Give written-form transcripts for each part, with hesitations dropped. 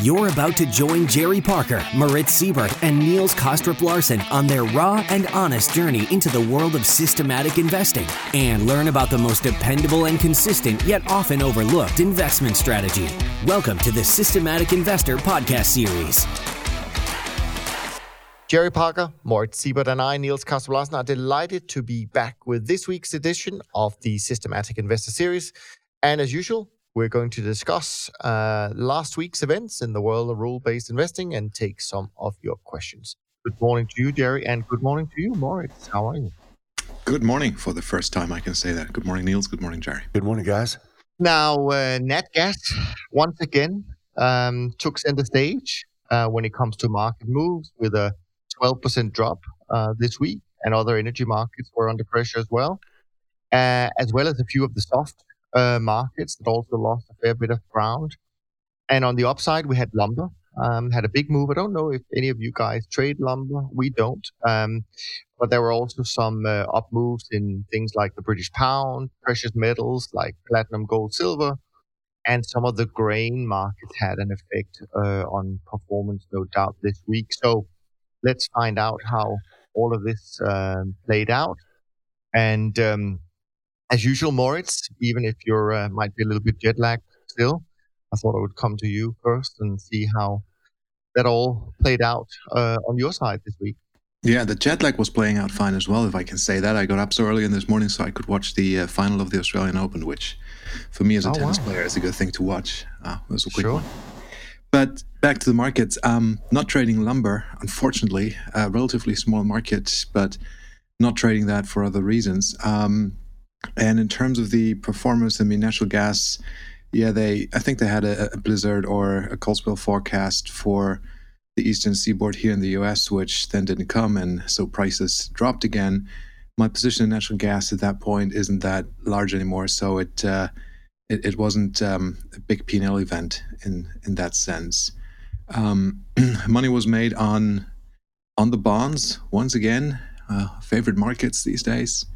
You're about to join Jerry Parker, Moritz Siebert, and Niels Kostrup-Larsen on their raw and honest journey into the world of systematic investing and learn about the most dependable and consistent yet often overlooked investment strategy. Welcome to the Systematic Investor podcast series. Jerry Parker, Moritz Siebert, and I, Niels Kostrup-Larsen, are delighted to be back with this week's edition of the Systematic Investor series. And as usual, we're going to discuss last week's events in the world of rule-based investing and take some of your questions. Good morning to you, Jerry, and good morning to you, Moritz. How are you? Good morning. For the first time, I can say that. Good morning, Niels. Good morning, Jerry. Good morning, guys. Now, NatGas, once again, took center stage when it comes to market moves with a 12% drop this week, and other energy markets were under pressure as well as a few of the soft markets that also lost a fair bit of ground. And on the upside, we had lumber, had a big move. I don't know if any of you guys trade lumber. We don't. But there were also some up moves in things like the British pound, precious metals like platinum, gold, silver, and some of the grain markets had an effect on performance, no doubt, this week. So let's find out how all of this played out. And as usual, Moritz, even if you're might be a little bit jet lagged still, I thought I would come to you first and see how that all played out on your side this week. Yeah, the jet lag was playing out fine as well, if I can say that. I got up so early in this morning so I could watch the final of the Australian Open, which for me as a tennis player is a good thing to watch. It was a quick one. But back to the markets, not trading lumber, unfortunately, a relatively small market, but not trading that for other reasons. And in terms of the performance, I mean, natural gas, I think they had a blizzard or a cold spell forecast for the eastern seaboard here in the US, which then didn't come, and so prices dropped again. My position in natural gas at that point isn't that large anymore, so it wasn't a big P&L event in that sense. Money was made on the bonds, once again, favorite markets these days.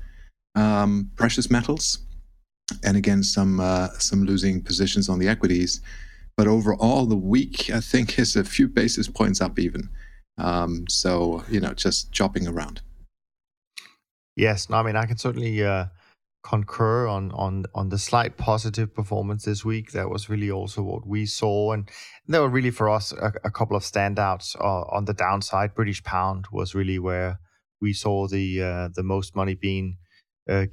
Precious metals, and again some losing positions on the equities, but overall the week I think is a few basis points up even. So just chopping around. Yes, no, I mean I can certainly concur on the slight positive performance this week. That was really also what we saw, and there were really for us a couple of standouts on the downside. British pound was really where we saw the most money being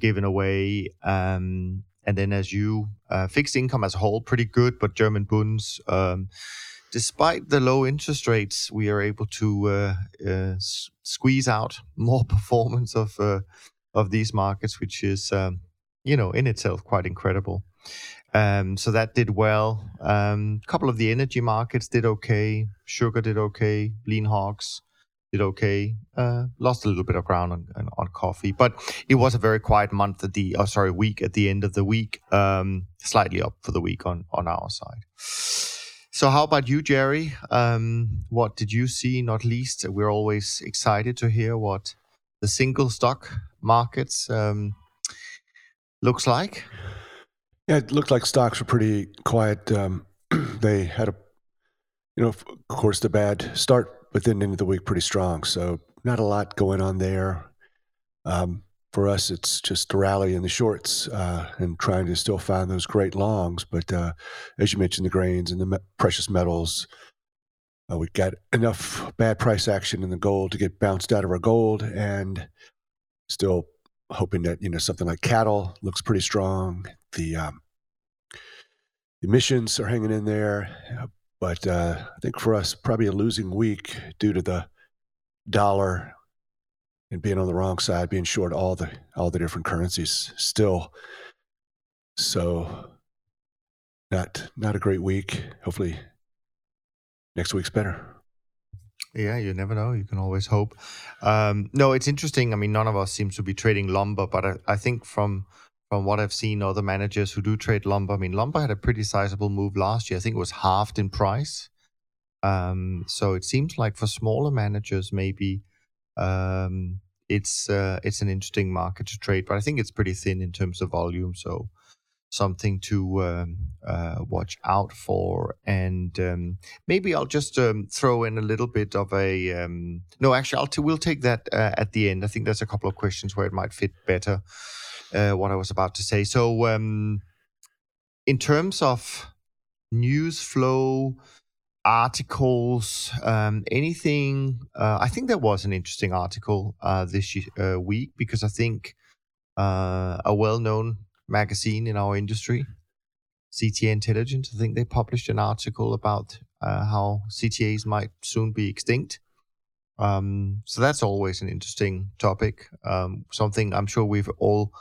given away, and then as you fixed income as a whole pretty good, but German Bunds, despite the low interest rates, we are able to squeeze out more performance of these markets, which is in itself quite incredible. So that did well. A couple of the energy markets did okay. Sugar did okay. Lean hogs did okay. Lost a little bit of ground on coffee, but it was a very quiet month week at the end of the week. Slightly up for the week on our side. So how about you, Jerry? What did you see? Not least, we're always excited to hear what the single stock markets looks like. Yeah, it looked like stocks were pretty quiet. They had of course, the bad start, but then into the week pretty strong. So not a lot going on there. For us, it's just a rally in the shorts and trying to still find those great longs. But as you mentioned, the grains and the precious metals, we got enough bad price action in the gold to get bounced out of our gold, and still hoping that something like cattle looks pretty strong. The emissions are hanging in there. But I think for us, probably a losing week due to the dollar and being on the wrong side, being short all the different currencies still. So not a great week. Hopefully next week's better. Yeah, you never know. You can always hope. No, it's interesting. I mean, none of us seems to be trading lumber, but I think from what I've seen, other managers who do trade lumber, I mean, lumber had a pretty sizable move last year. I think it was halved in price. So it seems like for smaller managers, maybe it's an interesting market to trade, but I think it's pretty thin in terms of volume. So something to watch out for. And maybe I'll just throw in a little bit of a... we'll take that at the end. I think there's a couple of questions where it might fit better what I was about to say. So in terms of news flow, articles, anything... I think there was an interesting article this week, because I think a well-known magazine in our industry, CTA Intelligence, I think they published an article about how CTAs might soon be extinct. So that's always an interesting topic, something I'm sure we've all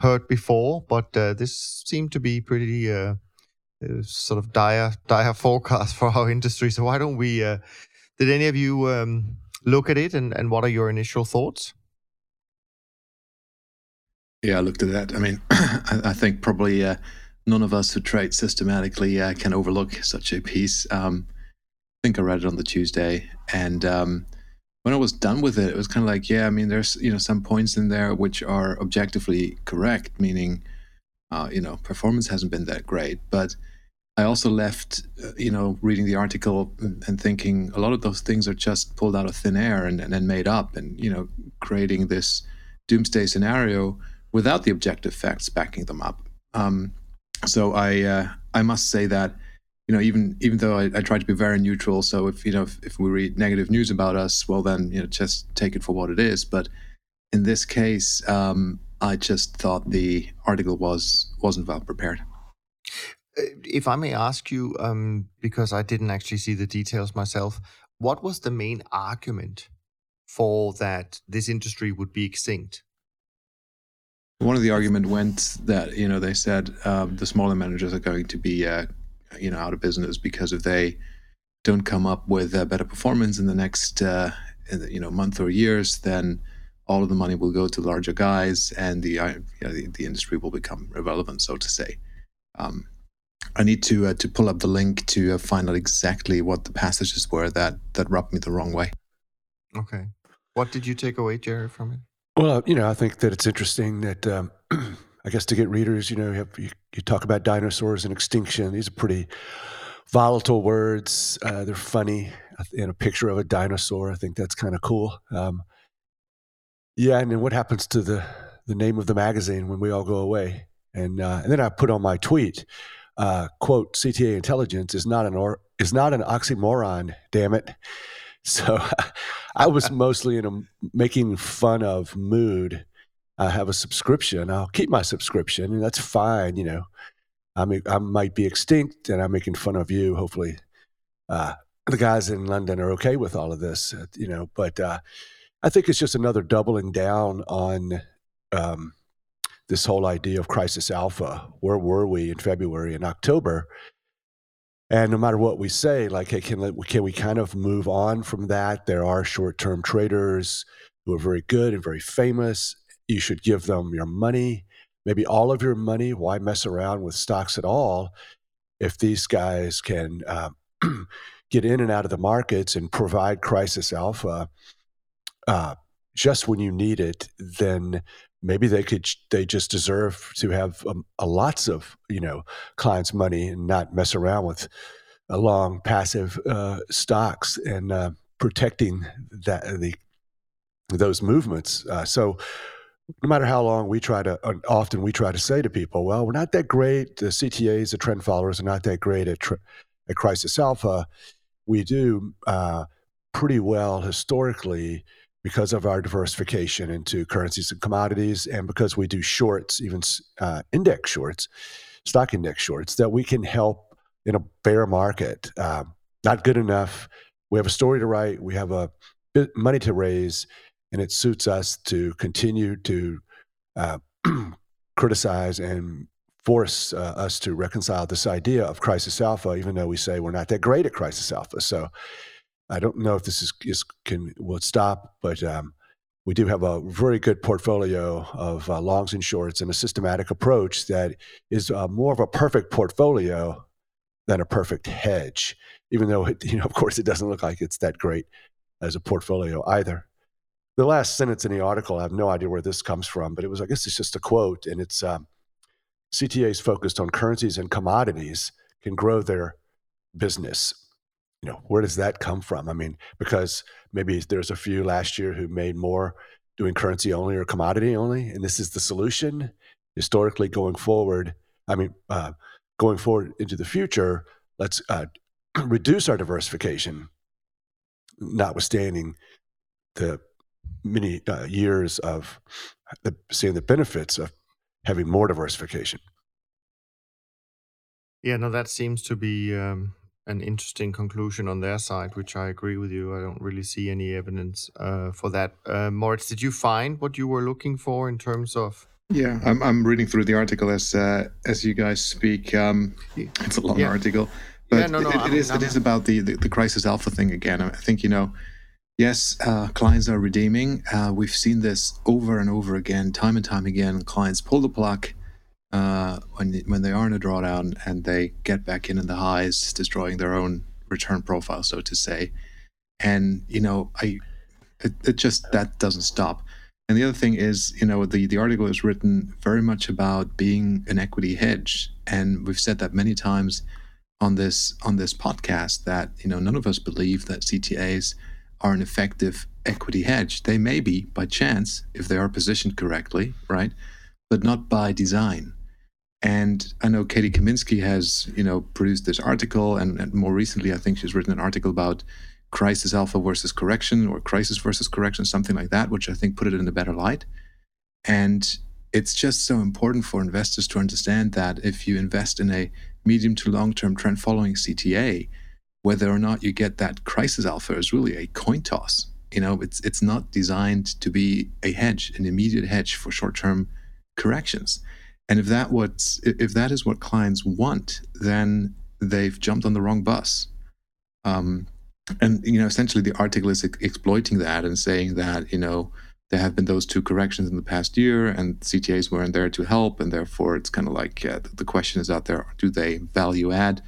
heard before, but this seemed to be pretty sort of dire forecast for our industry. So why don't we, did any of you look at it, and what are your initial thoughts? Yeah, I looked at that. I mean, I think probably none of us who trade systematically can overlook such a piece. I think I read it on the Tuesday, and when I was done with it, it was kind of like, yeah, I mean, there's, you know, some points in there which are objectively correct, meaning, you know, performance hasn't been that great. But I also left, you know, reading the article and thinking a lot of those things are just pulled out of thin air and then made up, and, you know, creating this doomsday scenario without the objective facts backing them up. So I must say that, you know, even though I try to be very neutral, so if, you know, if we read negative news about us, well then, you know, just take it for what it is. But in this case, I just thought the article wasn't well prepared. If I may ask you, because I didn't actually see the details myself, what was the main argument for that this industry would be extinct? One of the arguments went that, you know, they said the smaller managers are going to be, you know, out of business because if they don't come up with a better performance in the next, you know, month or years, then all of the money will go to larger guys and the industry will become irrelevant, so to say. I need to pull up the link to find out exactly what the passages were that rubbed me the wrong way. Okay. What did you take away, Jerry, from it? Well, you know, I think that it's interesting that, I guess to get readers, you know, you talk about dinosaurs and extinction. These are pretty volatile words. They're funny. In a picture of a dinosaur, I think that's kind of cool. Yeah, and then what happens to the name of the magazine when we all go away? And then I put on my tweet, quote, CTA Intelligence is not an oxymoron, damn it. So I was mostly in a making fun of mood. I have a subscription. I'll keep my subscription, and that's fine. You know, I mean, I might be extinct, and I'm making fun of you. Hopefully, the guys in London are okay with all of this. You know, but I think it's just another doubling down on this whole idea of crisis alpha. Where were we in February and October? And no matter what we say, like, hey, can we kind of move on from that? There are short-term traders who are very good and very famous. You should give them your money, maybe all of your money. Why mess around with stocks at all if these guys can get in and out of the markets and provide crisis alpha just when you need it? Then maybe they just deserve to have a lots of, you know, clients' money and not mess around with long passive stocks and protecting those movements. So no matter how long we try to, often we try to say to people, well, we're not that great. The CTAs, the trend followers, are not that great at crisis alpha. We do pretty well historically, because of our diversification into currencies and commodities, and because we do shorts, even index shorts, stock index shorts, that we can help in a bear market. Not good enough. We have a story to write. We have a money to raise, and it suits us to continue to criticize and force us to reconcile this idea of crisis alpha, even though we say we're not that great at crisis alpha. So I don't know if this will stop, but we do have a very good portfolio of longs and shorts and a systematic approach that is more of a perfect portfolio than a perfect hedge, even though, of course, it doesn't look like it's that great as a portfolio either. The last sentence in the article, I have no idea where this comes from, but it was, I guess it's just a quote, and it's CTAs focused on currencies and commodities can grow their business. You know, where does that come from? I mean, because maybe there's a few last year who made more doing currency only or commodity only, and this is the solution. Historically, going forward into the future, let's reduce our diversification, notwithstanding the many years of seeing the benefits of having more diversification. Yeah, no, that seems to be an interesting conclusion on their side, which I agree with you. I don't really see any evidence for that. Moritz, did you find what you were looking for in terms of? Yeah, I'm reading through the article as you guys speak. It's a long article, but it is about the crisis alpha thing again. I think, you know, yes, clients are redeeming. We've seen this over and over again, time and time again. Clients pull the plug when they are in a drawdown, and they get back in the highs, destroying their own return profile, so to say. And, you know, that doesn't stop. And the other thing is, you know, the article is written very much about being an equity hedge. And we've said that many times on this podcast that, you know, none of us believe that CTAs are an effective equity hedge. They may be by chance if they are positioned correctly, right? But not by design. And I know Katy Kaminski has, you know, produced this article, and more recently, I think she's written an article about crisis alpha versus correction, or crisis versus correction, something like that, which I think put it in a better light. And it's just so important for investors to understand that if you invest in a medium to long-term trend following CTA, whether or not you get that crisis alpha is really a coin toss. You know, it's not designed to be a hedge, an immediate hedge for short-term corrections. And if that is what clients want, then they've jumped on the wrong bus. And, you know, essentially the article is exploiting that and saying that, you know, there have been those two corrections in the past year and CTAs weren't there to help. And therefore, it's kind of like the question is out there, do they value add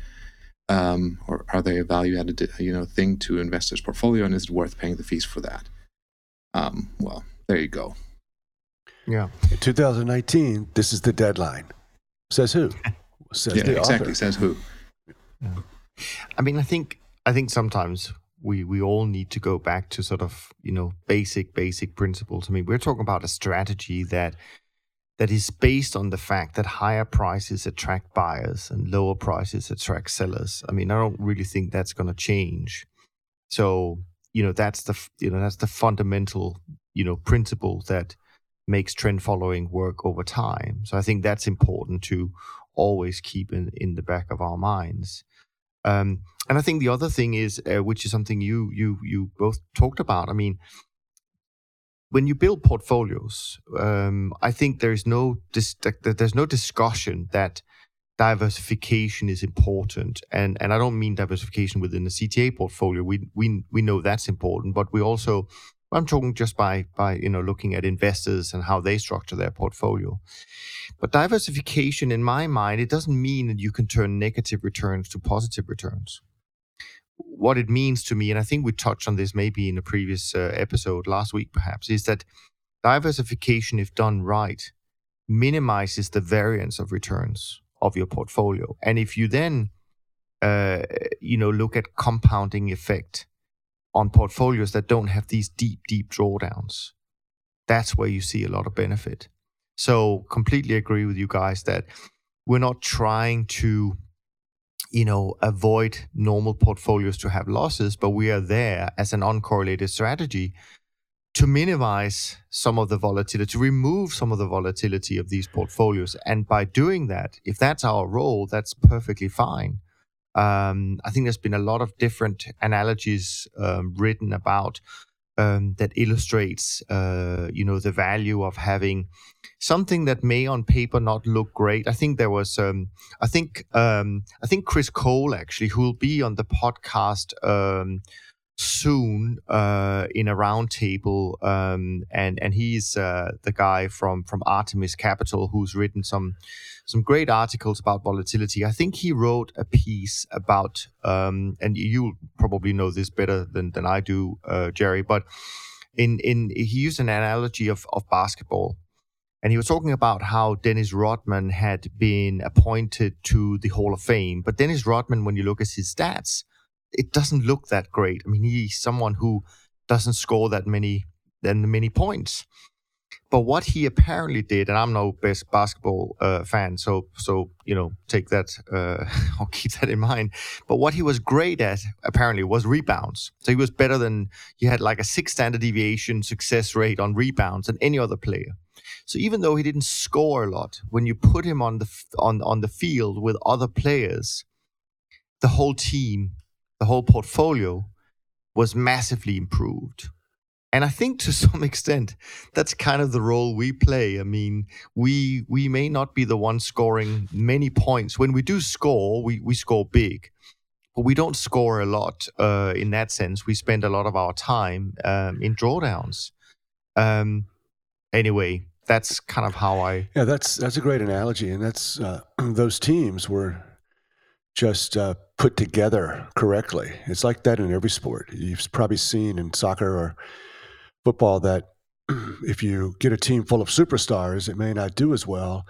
or are they a value added, you know, thing to investors' portfolio? And is it worth paying the fees for that? Well, there you go. Yeah. In 2019, this is the deadline. Says who? Says the exactly. Author. Says who? Yeah. I mean, I think sometimes we all need to go back to sort of, you know, basic principles. I mean, we're talking about a strategy that is based on the fact that higher prices attract buyers and lower prices attract sellers. I mean, I don't really think that's going to change. So, you know, that's the fundamental, you know, principle that makes trend following work over time. So I think that's important to always keep in the back of our minds. And I think the other thing is, which is something you both talked about. I mean, when you build portfolios, I think there's no discussion that diversification is important. And I don't mean diversification within the CTA portfolio. We know that's important, but we also, I'm talking just by you know, looking at investors and how they structure their portfolio. But diversification, in my mind, it doesn't mean that you can turn negative returns to positive returns. What it means to me, and I think we touched on this maybe in a previous episode last week perhaps, is that diversification, if done right, minimizes the variance of returns of your portfolio. And if you then you know, look at compounding effect on portfolios that don't have these deep drawdowns, that's where you see a lot of benefit. So completely agree with you guys that we're not trying to, you know, avoid normal portfolios to have losses, but we are there as an uncorrelated strategy to minimize some of the volatility, to remove some of the volatility of these portfolios. And by doing that, if that's our role, that's perfectly fine. I think there's been a lot of different analogies written about that illustrates, you know, the value of having something that may on paper not look great. I think there was, I think Chris Cole actually, who will be on the podcast soon in a roundtable, and he's the guy from Artemis Capital who's written some great articles about volatility. I think he wrote a piece about, and you probably know this better than I do, Jerry, but he used an analogy of basketball. And he was talking about how Dennis Rodman had been appointed to the Hall of Fame. But Dennis Rodman, when you look at his stats, it doesn't look that great. I mean, he's someone who doesn't score that many points. But what he apparently did, and I'm no best basketball fan, so you know, take that or keep that in mind. But what he was great at apparently was rebounds. So he was better than, he had like a 6 standard deviation success rate on rebounds than any other player. So even though he didn't score a lot, when you put him on the field with other players, the whole team, the whole portfolio was massively improved. And I think to some extent, that's kind of the role we play. I mean, we may not be the ones scoring many points. When we do score, we score big, but we don't score a lot in that sense. We spend a lot of our time in drawdowns. Anyway, that's kind of how I... Yeah, that's a great analogy. And that's those teams were just put together correctly. It's like that in every sport. You've probably seen in soccer or football that if you get a team full of superstars, it may not do as well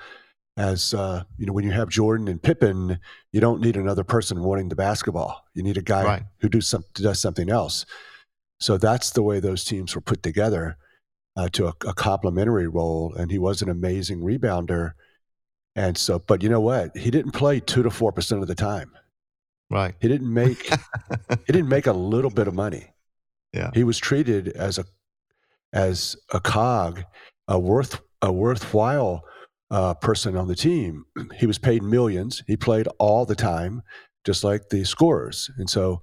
as, you know, when you have Jordan and Pippen, you don't need another person wanting the basketball. You need a guy right. who does something else. So that's the way those teams were put together. To a complementary role, and he was an amazing rebounder. And so, but you know what? He didn't play 2 to 4% of the time. Right. He didn't make a little bit of money. Yeah. He was treated as a cog, a worthwhile person on the team. He was paid millions. He played all the time, just like the scorers. And so,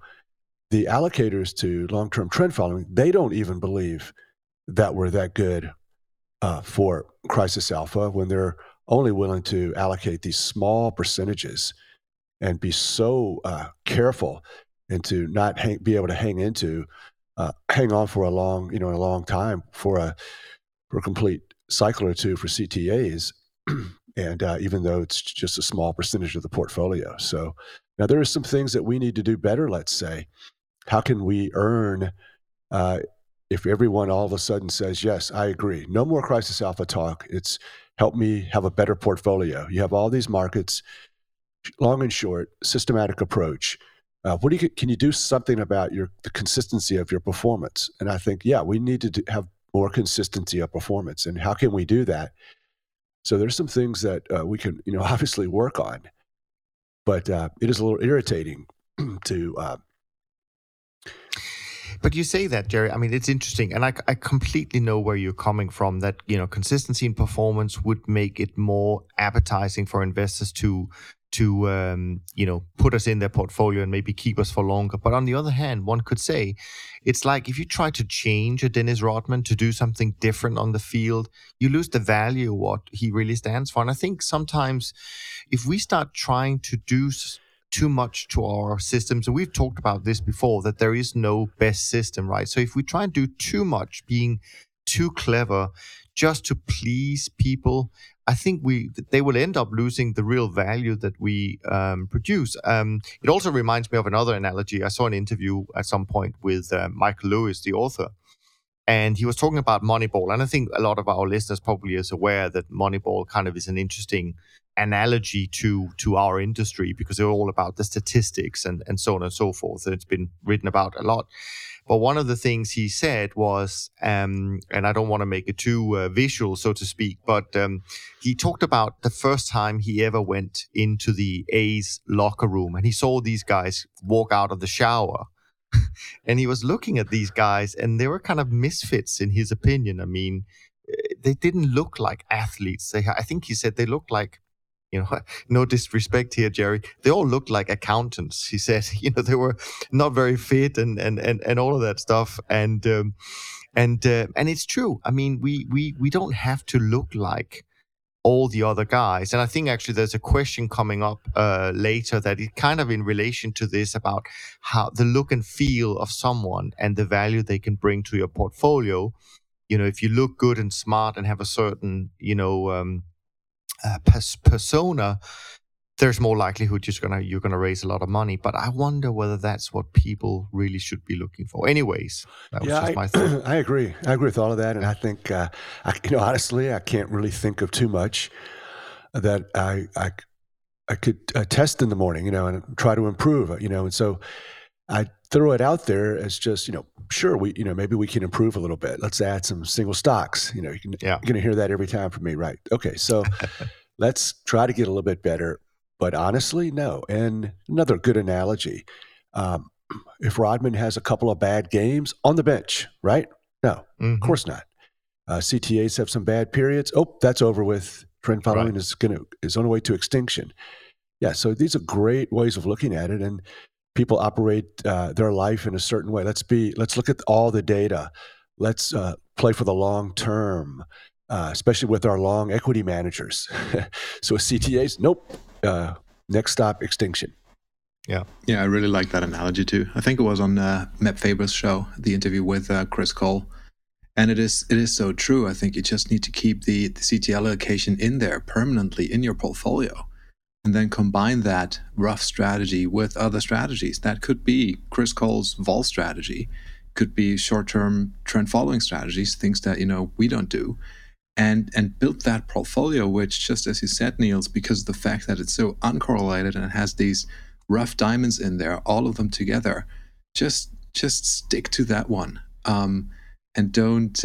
the allocators to long-term trend following, they don't even believe that were that good for Crisis Alpha when they're only willing to allocate these small percentages and be so careful and to not be able to hang on for a long time for a complete cycle or two for CTAs, and even though it's just a small percentage of the portfolio. So now there are some things that we need to do better. Let's say, how can we earn? If everyone all of a sudden says, yes, I agree, no more Crisis Alpha talk, it's help me have a better portfolio. You have all these markets, long and short, systematic approach. Can you do something about the consistency of your performance? And I think, yeah, we need to have more consistency of performance. And how can we do that? So there's some things that we can, you know, obviously work on, but it is a little irritating to... But you say that, Jerry. I mean, it's interesting. And I completely know where you're coming from, that, you know, consistency in performance would make it more appetizing for investors to you know, put us in their portfolio and maybe keep us for longer. But on the other hand, one could say it's like if you try to change a Dennis Rodman to do something different on the field, you lose the value of what he really stands for. And I think sometimes if we start trying to do too much to our systems, and we've talked about this before, that there is no best system, right? So if we try and do too much, being too clever just to please people, I think they will end up losing the real value that we produce. It also reminds me of another analogy. I saw an interview at some point with Michael Lewis, the author, and he was talking about Moneyball. And I think a lot of our listeners probably is aware that Moneyball kind of is an interesting analogy to our industry, because they're all about the statistics and so on and so forth. And it's been written about a lot. But one of the things he said was, and I don't want to make it too visual, so to speak, but he talked about the first time he ever went into the A's locker room and he saw these guys walk out of the shower. And he was looking at these guys and they were kind of misfits in his opinion. I mean, they didn't look like athletes. I think he said they looked like, you know, no disrespect here, Jerry, they all looked like accountants. He said, you know, they were not very fit and all of that stuff. And it's true. I mean, we don't have to look like all the other guys. And I think actually there's a question coming up later that is kind of in relation to this about how the look and feel of someone and the value they can bring to your portfolio. You know, if you look good and smart and have a certain, you know, persona, there's more likelihood you're gonna raise a lot of money. But I wonder whether that's what people really should be looking for. Anyways, that was just my thought. I agree. I agree with all of that, and I think, honestly, I can't really think of too much that I could test in the morning, and try to improve, and so I throw it out there as just, sure, we, maybe we can improve a little bit. Let's add some single stocks. You're going to hear that every time from me, right? Okay, so let's try to get a little bit better. But honestly, no. And another good analogy: if Rodman has a couple of bad games on the bench, right? No, mm-hmm. Of course not. CTAs have some bad periods. Oh, that's over with. Trend following is on the way to extinction. Yeah, so these are great ways of looking at it, and people operate their life in a certain way. Let's look at all the data. Let's play for the long term, especially with our long equity managers. So with CTAs, nope. Next stop, extinction. Yeah, I really like that analogy too. I think it was on Matt Faber's show, the interview with Chris Cole. And it is so true. I think you just need to keep the CTA allocation in there permanently in your portfolio, and then combine that rough strategy with other strategies. That could be Chris Cole's vol strategy, could be short-term trend following strategies, things that we don't do, and build that portfolio, which, just as you said, Niels, because of the fact that it's so uncorrelated and it has these rough diamonds in there, all of them together, just stick to that one. And don't,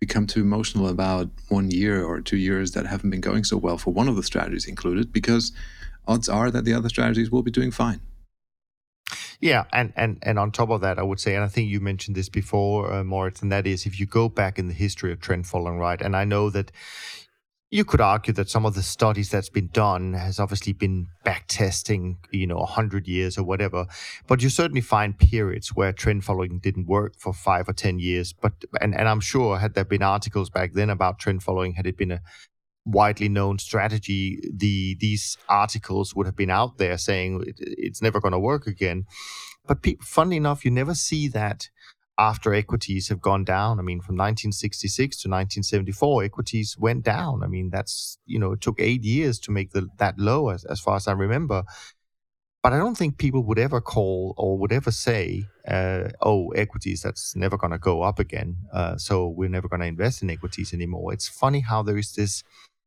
become too emotional about 1 year or 2 years that haven't been going so well for one of the strategies included, because odds are that the other strategies will be doing fine. Yeah, and on top of that, I would say, and I think you mentioned this before, Moritz, and that is if you go back in the history of trend following, right? And I know that you could argue that some of the studies that's been done has obviously been backtesting, 100 years or whatever, but you certainly find periods where trend following didn't work for 5 or 10 years. And I'm sure had there been articles back then about trend following, had it been a widely known strategy, these articles would have been out there saying it's never going to work again. But funnily enough, you never see that after equities have gone down. I mean, from 1966 to 1974, equities went down. I mean, that's, it took 8 years to make that low as far as I remember. But I don't think people would ever call or would ever say, equities, that's never going to go up again. So we're never going to invest in equities anymore. It's funny how there is this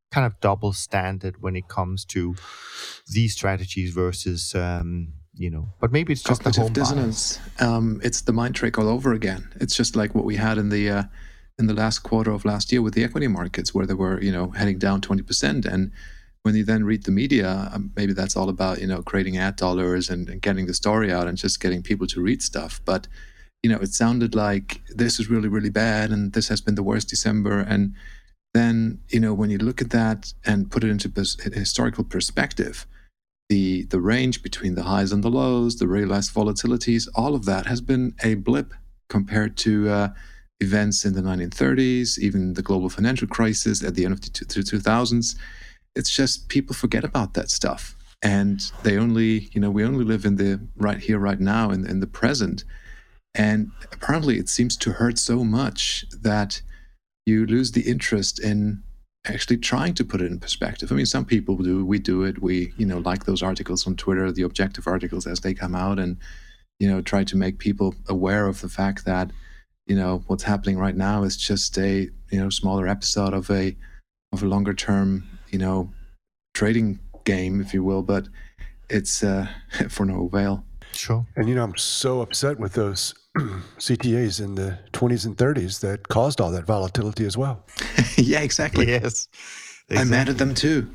kind of double standard when it comes to these strategies versus, but maybe it's just cognitive dissonance. It's the mind trick all over again. It's just like what we had in the last quarter of last year with the equity markets, where they were heading down 20%. And when you then read the media, maybe that's all about creating ad dollars and getting the story out and just getting people to read stuff. But it sounded like this is really, really bad, and this has been the worst December. And then when you look at that and put it into historical perspective, the range between the highs and the lows, the realized volatilities, all of that has been a blip compared to events in the 1930s, even the global financial crisis at the end of the 2000s. It's just people forget about that stuff, and they only we only live in the right here, right now, in the present. And apparently, it seems to hurt so much that you lose the interest in actually trying to put it in perspective. I mean, some people do. We do it. We, like those articles on Twitter, the objective articles as they come out, and, try to make people aware of the fact that, what's happening right now is just a, smaller episode of a longer term, trading game, if you will, but it's for no avail. Sure. And, I'm so upset with those CTAs in the 20s and 30s that caused all that volatility as well. Yeah, exactly. Yes. Exactly. I'm mad at them too.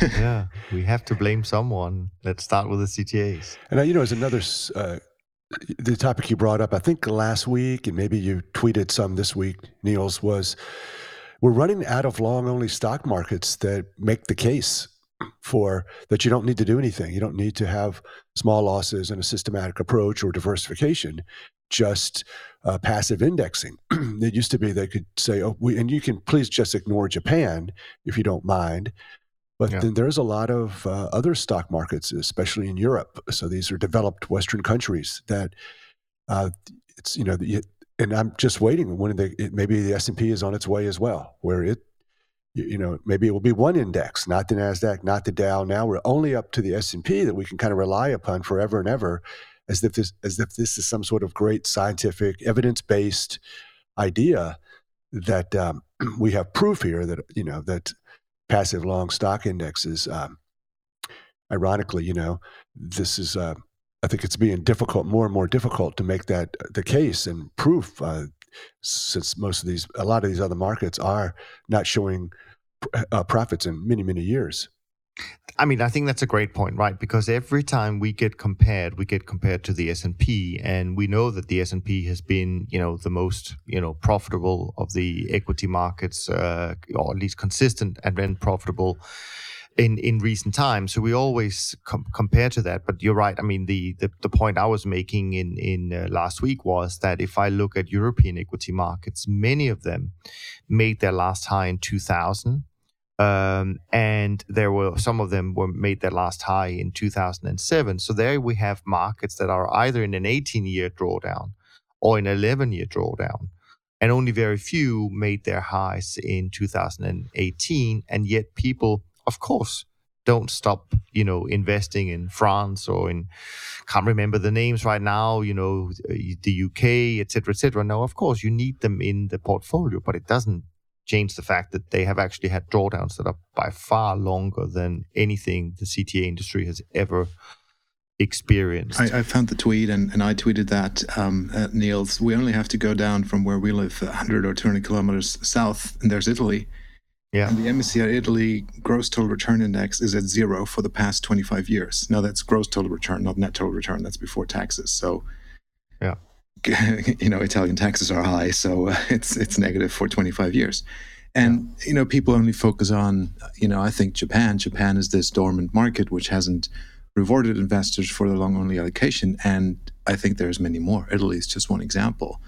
Yeah, we have to blame someone. Let's start with the CTAs. And, as another, the topic you brought up, I think last week, and maybe you tweeted some this week, Niels, was we're running out of long-only stock markets that make the case for that you don't need to do anything. You don't need to have small losses and a systematic approach or diversification. Just passive indexing. It used to be they could say, and you can please just ignore Japan if you don't mind. But then there's a lot of other stock markets, especially in Europe. So these are developed Western countries that it's, and I'm just waiting. Maybe the S&P is on its way as well, where it you know, maybe it will be one index, not the Nasdaq, not the Dow. Now we're only up to the S&P that we can kind of rely upon forever and ever, as if this is some sort of great scientific, evidence-based idea that we have proof here that, you know, that passive long stock indexes, ironically, you know, this is, I think it's being difficult, more and more difficult to make that the case and proof, since a lot of these other markets are not showing profits in many, many years. I mean, I think that's a great point, right? Because every time we get compared to the S&P, and we know that the S&P has been, you know, the most, you know, profitable of the equity markets, or at least consistent and then profitable in recent times. So we always compare to that. But you're right. I mean, the point I was making in last week was that if I look at European equity markets, many of them made their last high in 2000. And some of them made their last high in 2007. So there we have markets that are either in an 18-year drawdown or an 11-year drawdown. And only very few made their highs in 2018. And yet people, of course, don't stop, you know, investing in France or in, can't remember the names right now, you know, the UK, et cetera, et cetera. No, of course, you need them in the portfolio, but it doesn't change the fact that they have actually had drawdowns that are by far longer than anything the CTA industry has ever experienced. I found the tweet, and I tweeted that, Niels, we only have to go down from where we live 100 or 200 kilometers south, and there's Italy. Yeah. And the MSCI Italy gross total return index is at 0 for the past 25 years. Now that's gross total return, not net total return. That's before taxes. So, yeah. You know, Italian taxes are high, so it's negative for 25 years. And, you know, people only focus on, you know, I think Japan. Japan is this dormant market which hasn't rewarded investors for the long-only allocation, and I think there's many more. Italy is just one example.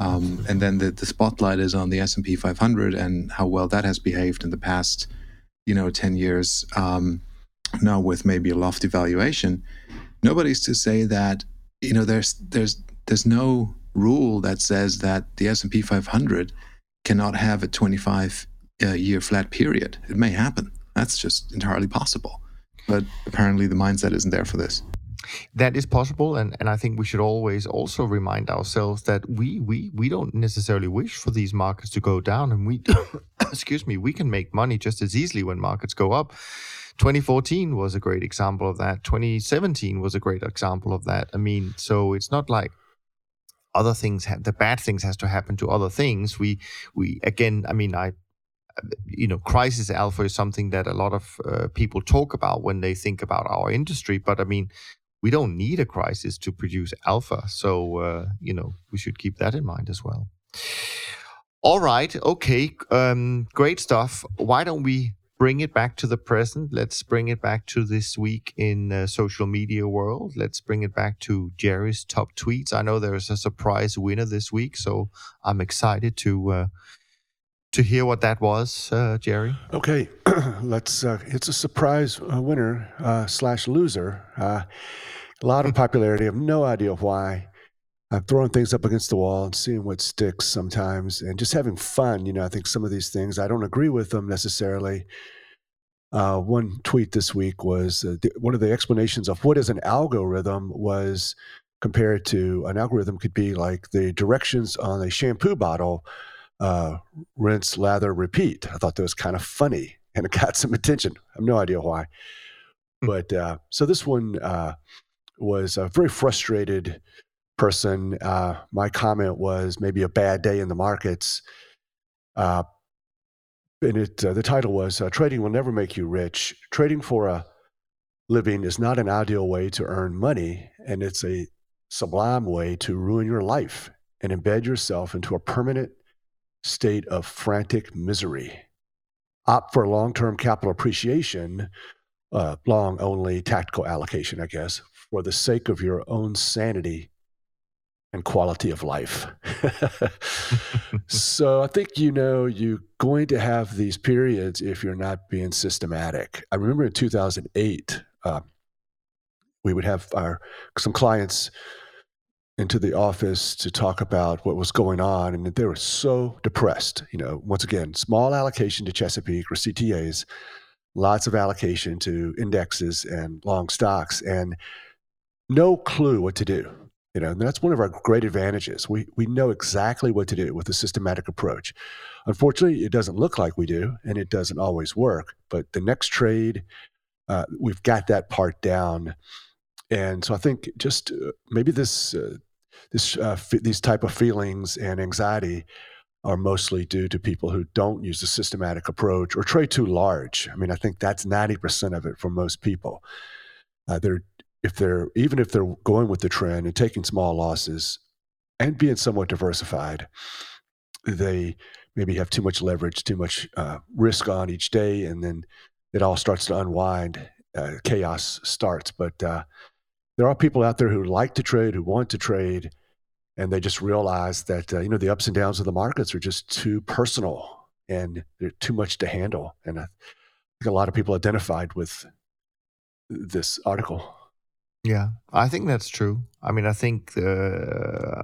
And then the spotlight is on the S&P 500 and how well that has behaved in the past, you know, 10 years, now with maybe a lofty valuation. Nobody's to say that, you know, there's no rule that says that the S&P 500 cannot have a 25-year flat period. It may happen. That's just entirely possible. But apparently the mindset isn't there for this. That is possible, and I think we should always also remind ourselves that we don't necessarily wish for these markets to go down, and we excuse me, we can make money just as easily when markets go up. 2014 was a great example of that. 2017 was a great example of that. I mean, so it's not like other things the bad things has to happen to other things. We again, I mean, you know, crisis alpha is something that a lot of people talk about when they think about our industry, but I mean, we don't need a crisis to produce alpha. So, you know, we should keep that in mind as well. All right. Okay. Great stuff. Why don't we bring it back to the present? Let's bring it back to this week in social media world. Let's bring it back to Jerry's top tweets. I know there is a surprise winner this week, so I'm excited to hear what that was, Jerry. Okay. Let's. It's a surprise winner / loser. A lot of popularity. I have no idea why. I'm throwing things up against the wall and seeing what sticks sometimes, and just having fun. You know, I think some of these things, I don't agree with them necessarily. One tweet this week was one of the explanations of what is an algorithm was compared to an algorithm could be like the directions on a shampoo bottle. Rinse, lather, repeat. I thought that was kind of funny, and it got some attention. I have no idea why. But so this one was a very frustrated person. My comment was maybe a bad day in the markets. And the title was, Trading Will Never Make You Rich. Trading for a living is not an ideal way to earn money, and it's a sublime way to ruin your life and embed yourself into a permanent state of frantic misery. Opt for long-term capital appreciation, long-only tactical allocation, I guess, for the sake of your own sanity and quality of life. So I think, you know, you're going to have these periods if you're not being systematic. I remember in 2008, we would have some clients into the office to talk about what was going on, and they were so depressed. You know, once again, small allocation to Chesapeake or CTAs, lots of allocation to indexes and long stocks, and no clue what to do. You know, and that's one of our great advantages. We know exactly what to do with a systematic approach. Unfortunately, it doesn't look like we do, and it doesn't always work. But the next trade, we've got that part down. And so I think just maybe these type of feelings and anxiety are mostly due to people who don't use a systematic approach or trade too large. I mean, I think that's 90% of it for most people. Even if they're going with the trend and taking small losses and being somewhat diversified, they maybe have too much leverage, too much risk on each day, and then it all starts to unwind. Chaos starts. But there are people out there who like to trade, who want to trade, and they just realize that the ups and downs of the markets are just too personal and they're too much to handle. And I think a lot of people identified with this article. Yeah, I think that's true. I mean, I think that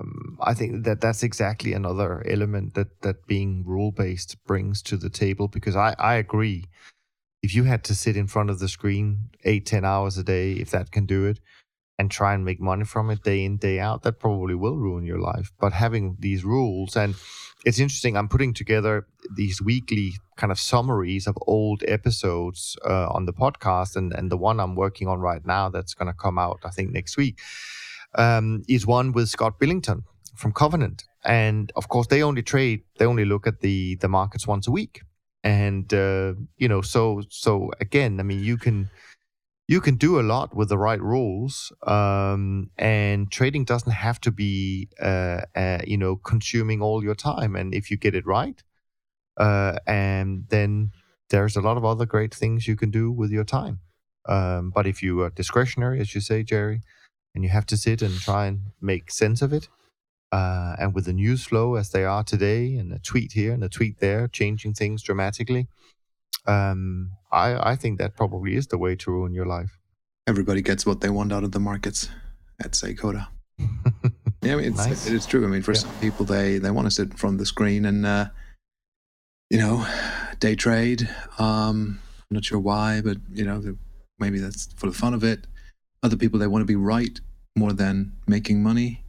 that's exactly another element that being rule-based brings to the table, because I agree. If you had to sit in front of the screen 8-10 hours a day, if that can do it, and try and make money from it day in, day out, that probably will ruin your life. But having these rules, and it's interesting, I'm putting together these weekly kind of summaries of old episodes on the podcast, and the one I'm working on right now that's going to come out, I think, next week, is one with Scott Billington from Covenant. And of course, they only look at the markets once a week. And, so again, I mean, you can do a lot with the right rules, and trading doesn't have to be, consuming all your time. And if you get it right, and then there's a lot of other great things you can do with your time. But if you are discretionary, as you say, Jerry, and you have to sit and try and make sense of it, and with the news flow as they are today, and a tweet here and a tweet there, changing things dramatically, I think that probably is the way to ruin your life. Everybody gets what they want out of the markets at Seikoda. Yeah, I mean, nice. It is true. I mean, for some people, they want to sit in front of the screen and, day trade. I'm not sure why, but, maybe that's for the fun of it. Other people, they want to be right more than making money.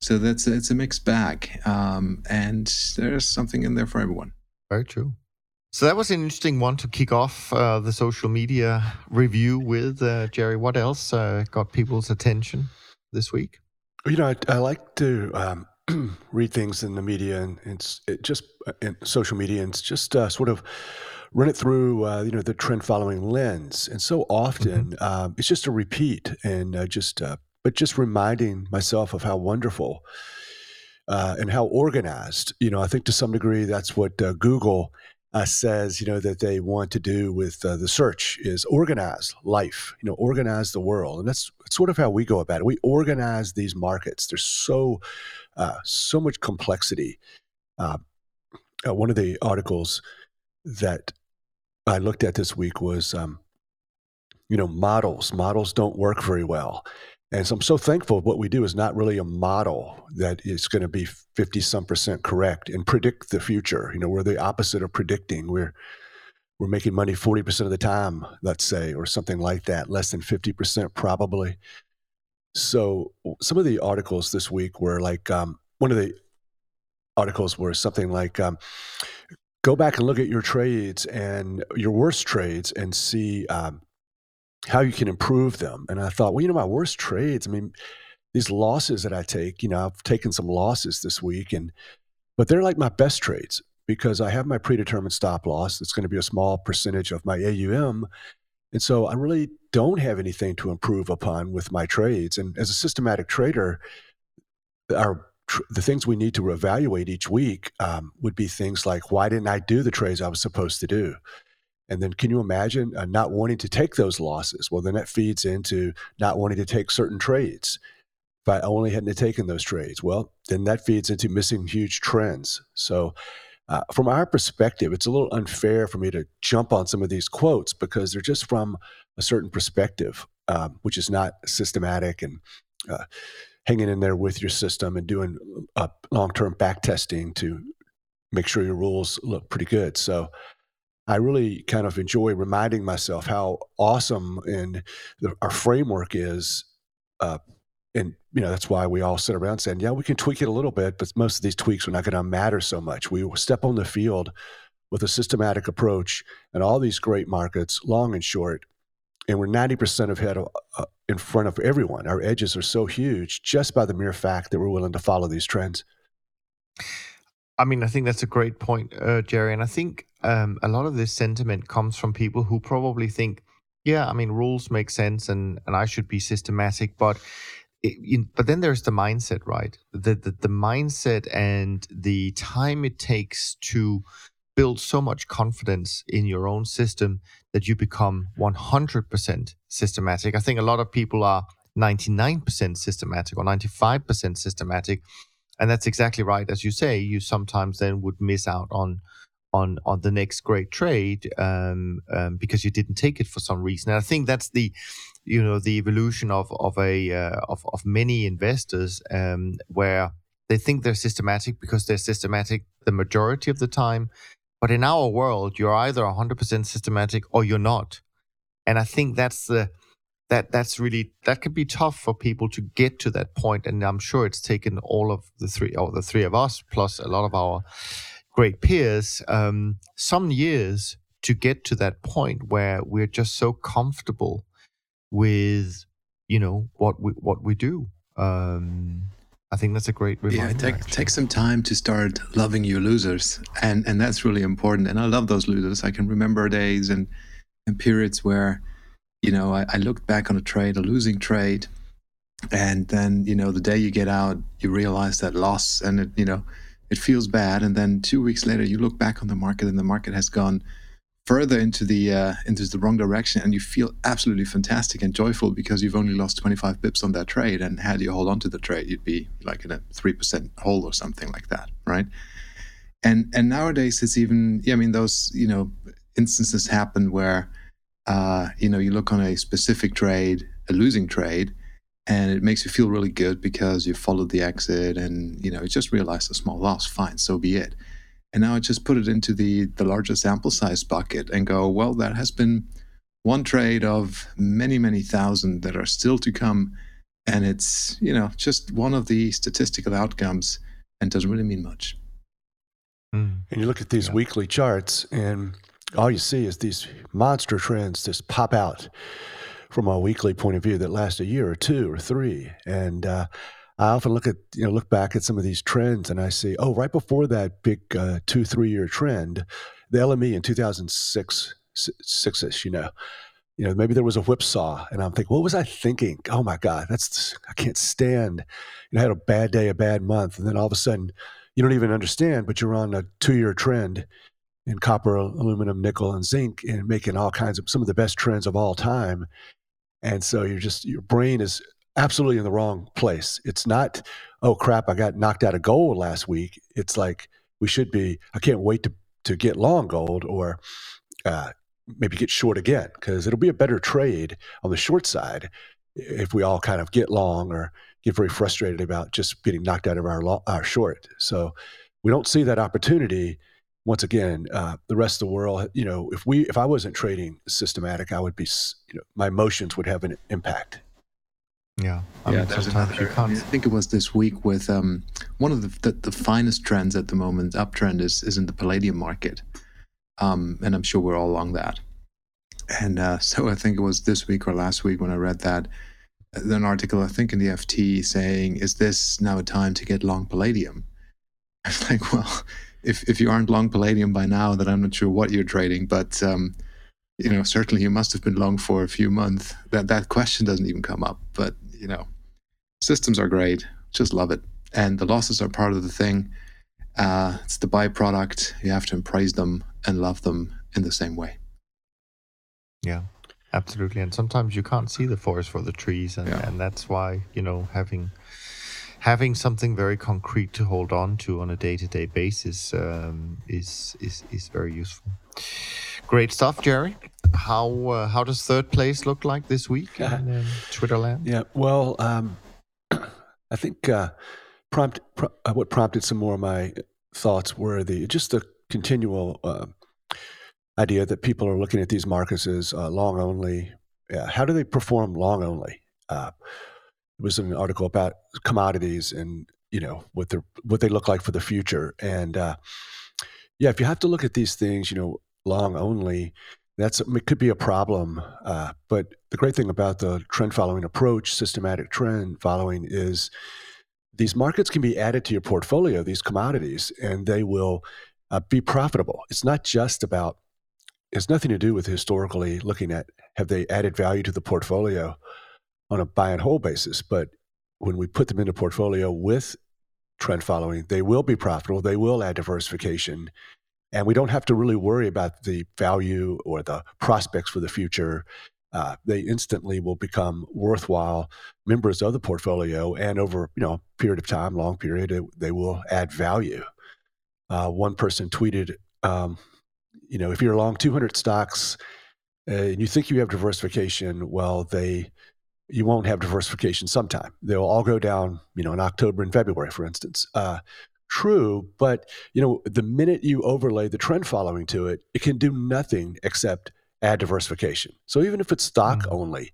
So it's a mixed bag. And there's something in there for everyone. Very true. So that was an interesting one to kick off the social media review with. Jerry, what else got people's attention this week? You know, I like to read things in the media and social media, and just sort of run it through, the trend following lens. And so often it's just a repeat, and but just reminding myself of how wonderful and how organized. You know, I think to some degree that's what Google says, that they want to do with the search, is organize life, organize the world. And that's sort of how we go about it. We organize these markets. There's so much complexity. One of the articles that I looked at this week was, models don't work very well. And so I'm so thankful what we do is not really a model that is going to be 50% correct and predict the future. We're the opposite of predicting. We're making money 40% of the time, let's say, or something like that, less than 50% probably. So some of the articles this week were like, one of the articles were something like, go back and look at your trades and your worst trades and see how you can improve them. And I thought, my worst trades, I mean, these losses that I take, I've taken some losses this week, but they're like my best trades, because I have my predetermined stop loss. It's going to be a small percentage of my AUM. And so I really don't have anything to improve upon with my trades. And as a systematic trader, the things we need to evaluate each week would be things like, why didn't I do the trades I was supposed to do? And then can you imagine not wanting to take those losses? Well, then that feeds into not wanting to take certain trades. If I only hadn't taken those trades, well, then that feeds into missing huge trends. So from our perspective, it's a little unfair for me to jump on some of these quotes, because they're just from a certain perspective, which is not systematic and hanging in there with your system and doing long-term back testing to make sure your rules look pretty good. So I really kind of enjoy reminding myself how awesome and our framework is. And you know, that's why we all sit around saying, yeah, we can tweak it a little bit, but most of these tweaks are not going to matter so much. We will step on the field with a systematic approach and all these great markets, long and short, and we're 90% in front of everyone. Our edges are so huge just by the mere fact that we're willing to follow these trends. I mean, I think that's a great point, Jerry. And I think a lot of this sentiment comes from people who probably think, yeah, I mean, rules make sense and I should be systematic. But then there's the mindset, right? The mindset and the time it takes to build so much confidence in your own system that you become 100% systematic. I think a lot of people are 99% systematic or 95% systematic. And that's exactly right. As you say, you sometimes then would miss out on the next great trade because you didn't take it for some reason. And I think that's the evolution of many investors where they think they're systematic because they're systematic the majority of the time. But in our world, you're either 100% systematic or you're not. And I think that's can be tough for people to get to that point. And I'm sure it's taken the three of us, plus a lot of our great peers, some years to get to that point where we're just so comfortable with, you know, what we do. I think that's a great reminder. Yeah, take some time to start loving your losers, and that's really important. And I love those losers. I can remember days and periods where, you know, I looked back on a losing trade, and then, you know, the day you get out, you realize that loss, and it, you know, it feels bad. And then 2 weeks later, you look back on the market, and the market has gone further into the wrong direction, and you feel absolutely fantastic and joyful because you've only lost 25 bips on that trade. And had you hold on to the trade, you'd be like in a 3% hole or something like that, right? And nowadays it's even, yeah, I mean, those, you know, instances happen where, you know, you look on a specific trade, a losing trade, and it makes you feel really good because you followed the exit and, you know, you just realized a small loss, fine, so be it. And now I just put it into the larger sample size bucket and go, well, that has been one trade of many, many thousand that are still to come. And it's, you know, just one of the statistical outcomes and doesn't really mean much. Mm. And you look at these weekly charts and all you see is these monster trends just pop out from a weekly point of view that last a year or two or three. And, I often look back at some of these trends and I see, oh, right before that big 2-3 year trend, the LME in 2006-ish, you know, maybe there was a whipsaw, and I'm thinking, what was I thinking? Oh my God, I can't stand. I had a bad day, a bad month, and then all of a sudden, you don't even understand, but you're on a 2 year trend in copper, aluminum, nickel, and zinc, and making all kinds of some of the best trends of all time, and so your brain is absolutely in the wrong place. It's not, oh crap, I got knocked out of gold last week. It's like, we should be, I can't wait to get long gold, or maybe get short again, because it'll be a better trade on the short side if we all kind of get long or get very frustrated about just getting knocked out of our short. So we don't see that opportunity. Once again, the rest of the world, you know, if I wasn't trading systematic, I would be, you know, my emotions would have an impact. Yeah, there's another. I think it was this week with one of the finest trends at the moment, uptrend, is in the palladium market, and I'm sure we're all along that. And so I think it was this week or last week when I read that an article, I think in the FT, saying, "Is this now a time to get long palladium?" I was like, "Well, if you aren't long palladium by now, then I'm not sure what you're trading." But you know, certainly you must have been long for a few months. That question doesn't even come up, but. You know, systems are great. Just love it. And the losses are part of the thing. It's the byproduct. You have to embrace them and love them in the same way. Yeah, absolutely. And sometimes you can't see the forest for the trees. And that's why, you know, having something very concrete to hold on to on a day-to-day basis is very useful. Great stuff, Jerry. How does third place look like this week in Twitter land? Yeah, well, I think what prompted some more of my thoughts were the continual idea that people are looking at these markets as long only. Yeah. How do they perform long only? It was an article about commodities and what they look like for the future. And if you have to look at these things, long only, it could be a problem. But the great thing about the trend following approach, systematic trend following, is these markets can be added to your portfolio, these commodities, and they will be profitable. It's nothing to do with historically looking at have they added value to the portfolio on a buy and hold basis. But when we put them into portfolio with trend following, they will be profitable. They will add diversification. And we don't have to really worry about the value or the prospects for the future. They instantly will become worthwhile members of the portfolio. And over a period of time, long period, they will add value. One person tweeted, if you're long 200 stocks and you think you have diversification, well, you won't have diversification sometime. They'll all go down, in October and February, for instance. True, but the minute you overlay the trend following to it, it can do nothing except add diversification. So even if it's stock only,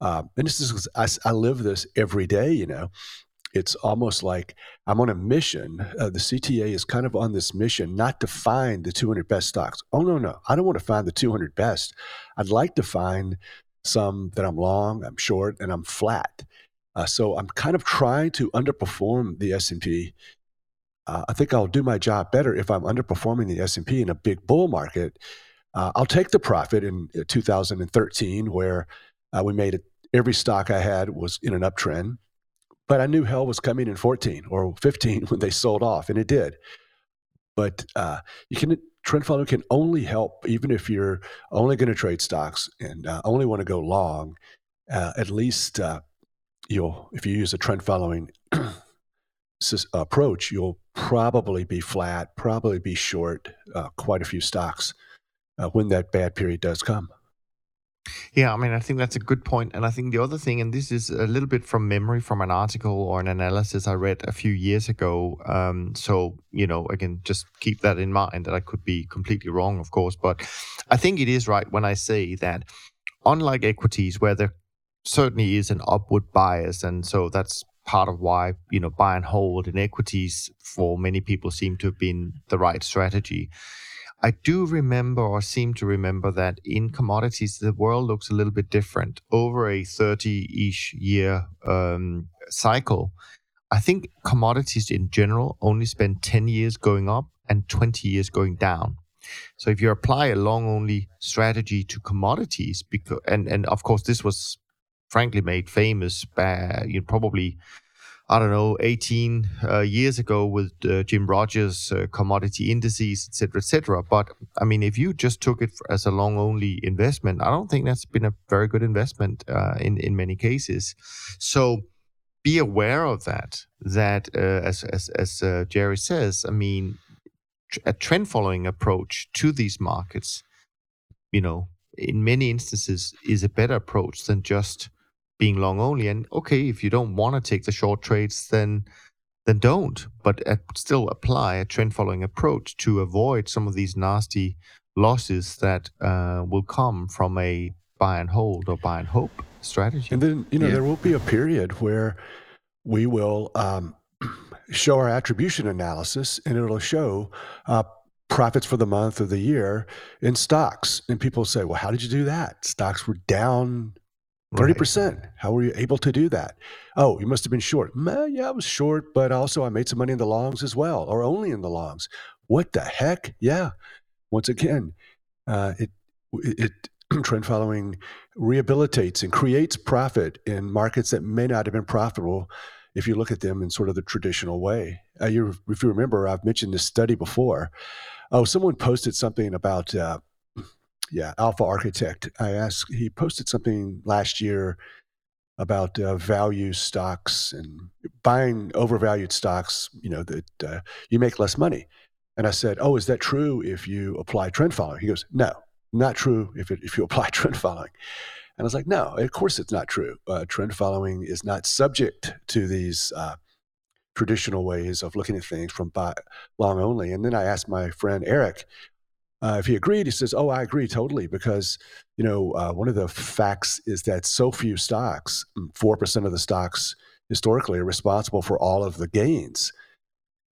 and this is, I live this every day, it's almost like I'm on a mission. The CTA is kind of on this mission not to find the 200 best stocks. Oh, no. I don't want to find the 200 best. I'd like to find some that I'm long, I'm short, and I'm flat. So I'm kind of trying to underperform the S&P. I think I'll do my job better if I'm underperforming the S&P in a big bull market. I'll take the profit in 2013 where we made it. Every stock I had was in an uptrend. But I knew hell was coming in 14 or 15 when they sold off, and it did. But trend following can only help, even if you're only going to trade stocks and only want to go long. At least if you use a trend following approach, you'll probably be flat, probably be short quite a few stocks when that bad period does come. Yeah, I think that's a good point. And I think the other thing, and this is a little bit from memory from an article or an analysis I read a few years ago. Again, just keep that in mind, that I could be completely wrong, of course. But I think it is right when I say that unlike equities, where there certainly is an upward bias, and so that's part of why, buy and hold in equities for many people seem to have been the right strategy. I do remember or seem to remember that in commodities, the world looks a little bit different. Over a 30-ish year cycle, I think commodities in general only spend 10 years going up and 20 years going down. So if you apply a long-only strategy to commodities, because, and of course this was frankly made famous by probably 18 years ago with Jim Rogers' commodity indices, etc., etc. But if you just took it as a long-only investment, I don't think that's been a very good investment in many cases. So be aware of that. That as Jerry says, a trend-following approach to these markets, in many instances, is a better approach than just being long only. And okay, if you don't want to take the short trades, then don't, but still apply a trend following approach to avoid some of these nasty losses that will come from a buy and hold or buy and hope strategy. And then there will be a period where we will show our attribution analysis, and it'll show profits for the month or the year in stocks, and people say, well, how did you do that? Stocks were down 30%. Right. How were you able to do that? Oh, you must have been short. Yeah, I was short, but also I made some money in the longs as well, or only in the longs. What the heck? Yeah. Once again, trend following rehabilitates and creates profit in markets that may not have been profitable if you look at them in sort of the traditional way. If you remember, I've mentioned this study before. Oh, someone posted something about Alpha Architect. He posted something last year about value stocks and buying overvalued stocks, that you make less money. And I said, oh, is that true if you apply trend following? He goes, no, not true if you apply trend following. And I was like, no, of course it's not true. Trend following is not subject to these traditional ways of looking at things from long only. And then I asked my friend Eric if he agreed. He says, oh, I agree totally, because one of the facts is that so few stocks, 4% of the stocks historically, are responsible for all of the gains.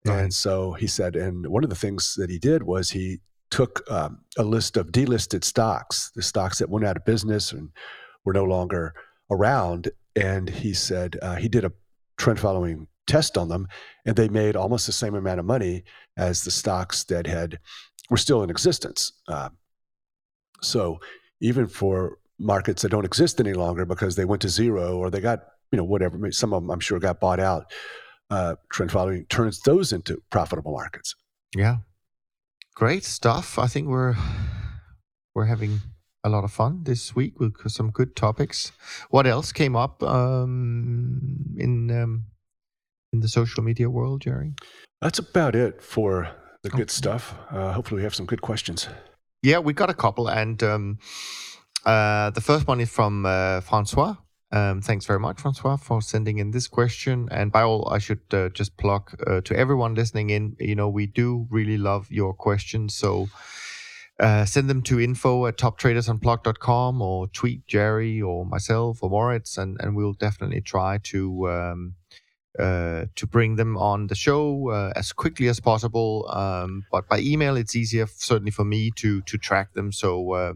Right. And so he said, and one of the things that he did was he took a list of delisted stocks, the stocks that went out of business and were no longer around. And he said he did a trend following test on them, and they made almost the same amount of money as the stocks that were still in existence. So even for markets that don't exist any longer because they went to zero or they got, whatever, some of them I'm sure got bought out, trend following turns those into profitable markets. Yeah. Great stuff. I think we're having a lot of fun this week with some good topics. What else came up in the social media world, Jerry? That's about it for the good stuff. Hopefully we have some good questions. Yeah, we got a couple. And the first one is from Francois. Thanks very much, Francois, for sending in this question. And by all, I should just plug to everyone listening in, we do really love your questions. So send them to info@toptradersunplugged.com or tweet Jerry or myself or Moritz, and we'll definitely try to bring them on the show as quickly as possible. But by email, it's easier, certainly for me, to track them. So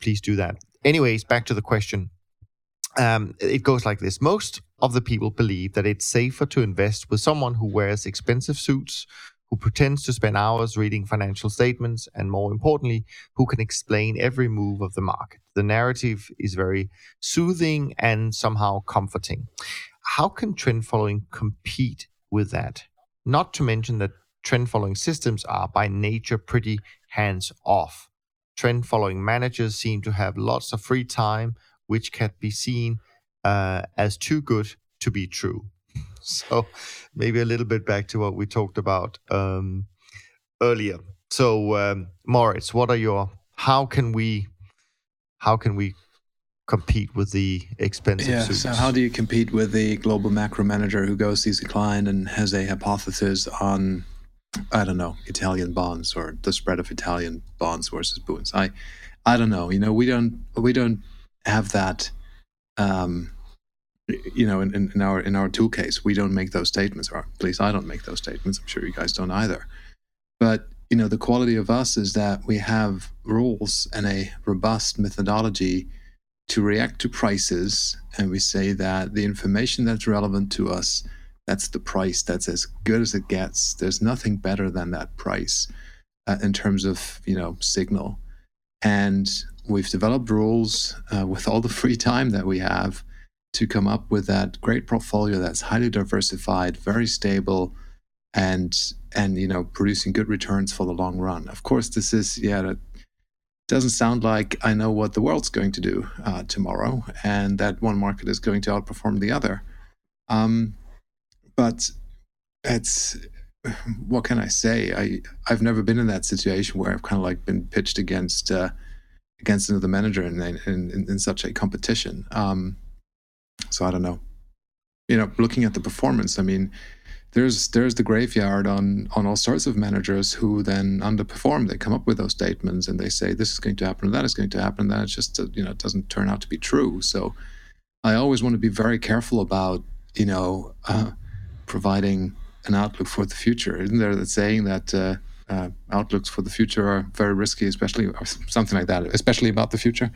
please do that. Anyways, back to the question. It goes like this. Most of the people believe that it's safer to invest with someone who wears expensive suits, who pretends to spend hours reading financial statements, and more importantly, who can explain every move of the market. The narrative is very soothing and somehow comforting. How can trend following compete with that? Not to mention that trend following systems are by nature pretty hands-off. Trend following managers seem to have lots of free time, which can be seen as too good to be true. So maybe a little bit back to what we talked about earlier. So Moritz, how can we compete with the expensive suits? So how do you compete with the global macro manager who goes to see a client and has a hypothesis on, I don't know, Italian bonds or the spread of Italian bonds versus Bunds? I don't know. We don't have that, in our tool case. We don't make those statements, or at least I don't make those statements. I'm sure you guys don't either. But, the quality of us is that we have rules and a robust methodology to react to prices. And we say that the information that's relevant to us, that's the price, that's as good as it gets. There's nothing better than that price in terms of, signal. And we've developed rules with all the free time that we have to come up with that great portfolio that's highly diversified, very stable, and producing good returns for the long run. Of course, this is, that doesn't sound like I know what the world's going to do tomorrow and that one market is going to outperform the other. But it's... what can I say? I've never been in that situation where I've kind of like been pitched against another manager in such a competition. So I don't know. Looking at the performance, I mean, there's the graveyard on all sorts of managers who then underperform. They come up with those statements and they say this is going to happen, that is going to happen, that it just it doesn't turn out to be true. So I always want to be very careful about providing an outlook for the future. Isn't there that saying that outlooks for the future are very risky, especially, or something like that, especially about the future?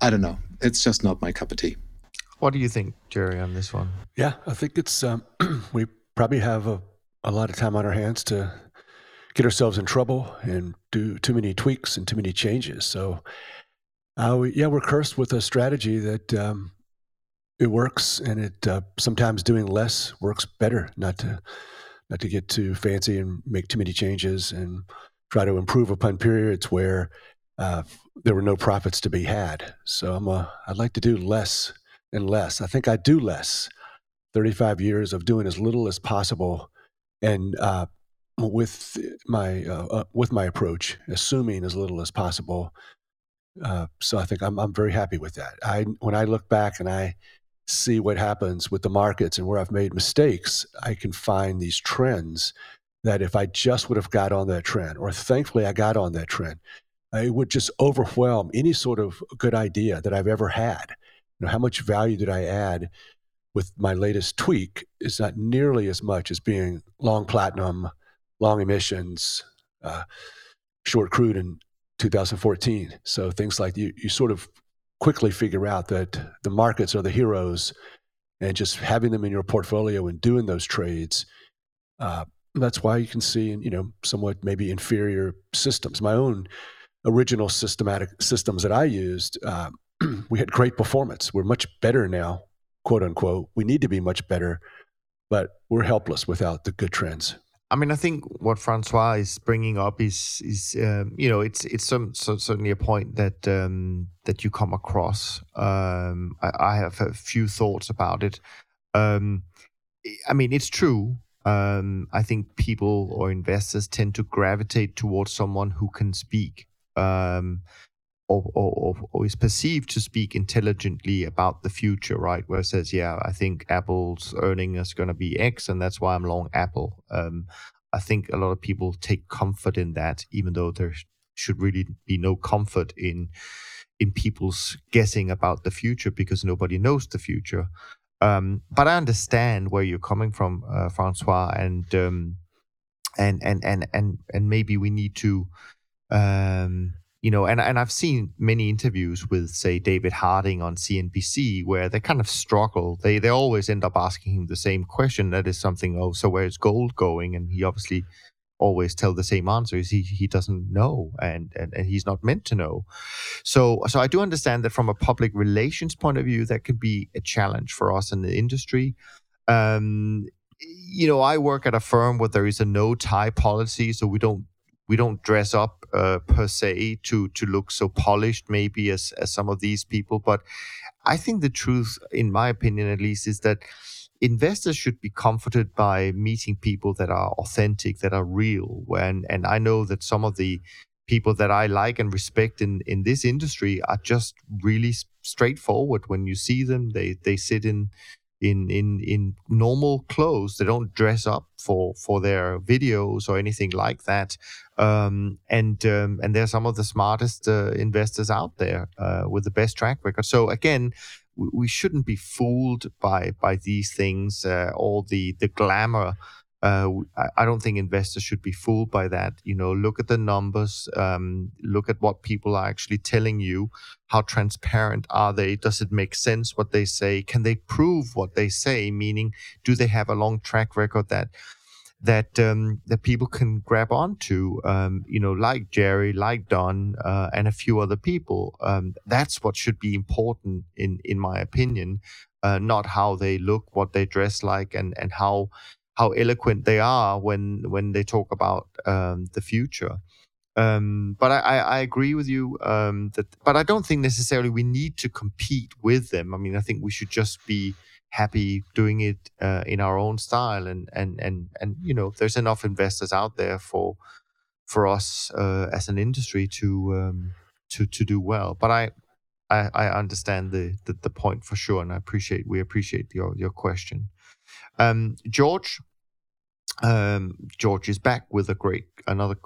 I don't know. It's just not my cup of tea. What do you think, Jerry, on this one? Yeah, I think it's, we probably have a lot of time on our hands to get ourselves in trouble and do too many tweaks and too many changes. So we're cursed with a strategy that, it works, and it sometimes doing less works better. Not to get too fancy and make too many changes and try to improve upon periods where there were no profits to be had. So I'd like to do less and less. I think I do less. 35 years of doing as little as possible, and with my approach, assuming as little as possible, So I think I'm very happy with that. When I look back and I see what happens with the markets and where I've made mistakes, I can find these trends that if I just would have got on that trend, or thankfully I got on that trend, it would just overwhelm any sort of good idea that I've ever had. You know, how much value did I add with my latest tweak is not nearly as much as being long platinum, long emissions, short crude in 2014. So things like you sort of quickly figure out that the markets are the heroes, and just having them in your portfolio and doing those trades, that's why you can see, you know, somewhat maybe inferior systems. My own original systematic systems that I used, we had great performance. We're much better now, quote unquote. We need to be much better, but we're helpless without the good trends. I mean, I think what Francois is bringing up is you know, it's certainly a point that that you come across. I have a few thoughts about it. I mean, it's true. I think people or investors tend to gravitate towards someone who can speak or is perceived to speak intelligently about the future, right? Where it says, yeah, I think Apple's earning is going to be X, and that's why I'm long Apple. I think a lot of people take comfort in that, even though there should really be no comfort in people's guessing about the future, because nobody knows the future. But I understand where you're coming from, Francois, and maybe we need to... you know, and I've seen many interviews with, say, David Harding on CNBC, where they kind of struggle. They always end up asking him the same question. That is something, oh, so where is gold going? And he obviously always tells the same answer. He doesn't know, and he's not meant to know. So I do understand that from a public relations point of view, that can be a challenge for us in the industry. You know, I work at a firm where there is a no-tie policy, so we don't dress up per se to look so polished maybe as some of these people. But I think the truth, in my opinion at least, is that investors should be comforted by meeting people that are authentic, that are real. And I know that some of the people that I like and respect in this industry are just really straightforward. When you see them, they sit in normal clothes. They don't dress up for their videos or anything like that. And they're some of the smartest investors out there with the best track record. So again, we shouldn't be fooled by these things, all the glamour. I don't think investors should be fooled by that. You know, look at the numbers, look at what people are actually telling you. How transparent are they? Does it make sense what they say? Can they prove what they say? Meaning, do they have a long track record that people can grab onto? You know, like Jerry, like Don, and a few other people. That's what should be important, in my opinion, not how they look, what they dress like, and how eloquent they are when they talk about the future. But I agree with you, but I don't think necessarily we need to compete with them. I mean, I think we should just be happy doing it in our own style. And you know, there's enough investors out there for us as an industry to do well. But I understand the point for sure, and we appreciate your question. George is back with another great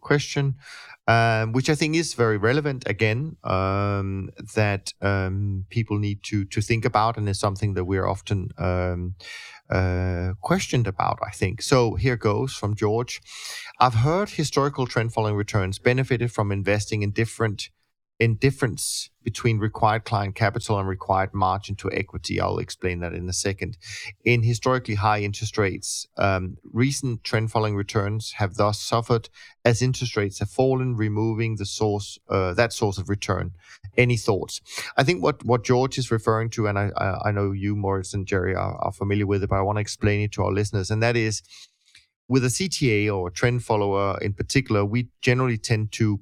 question, which I think is very relevant again, that people need to think about, and is something that we're often questioned about, I think. So here goes from George. I've heard historical trend following returns benefited from investing in difference between required client capital and required margin to equity. I'll explain that in a second. In historically high interest rates, recent trend following returns have thus suffered as interest rates have fallen, removing the source that source of return. Any thoughts? I think what George is referring to, and I know you, Moritz, and Jerry are familiar with it, but I want to explain it to our listeners, and that is, with a CTA or a trend follower in particular, we generally tend to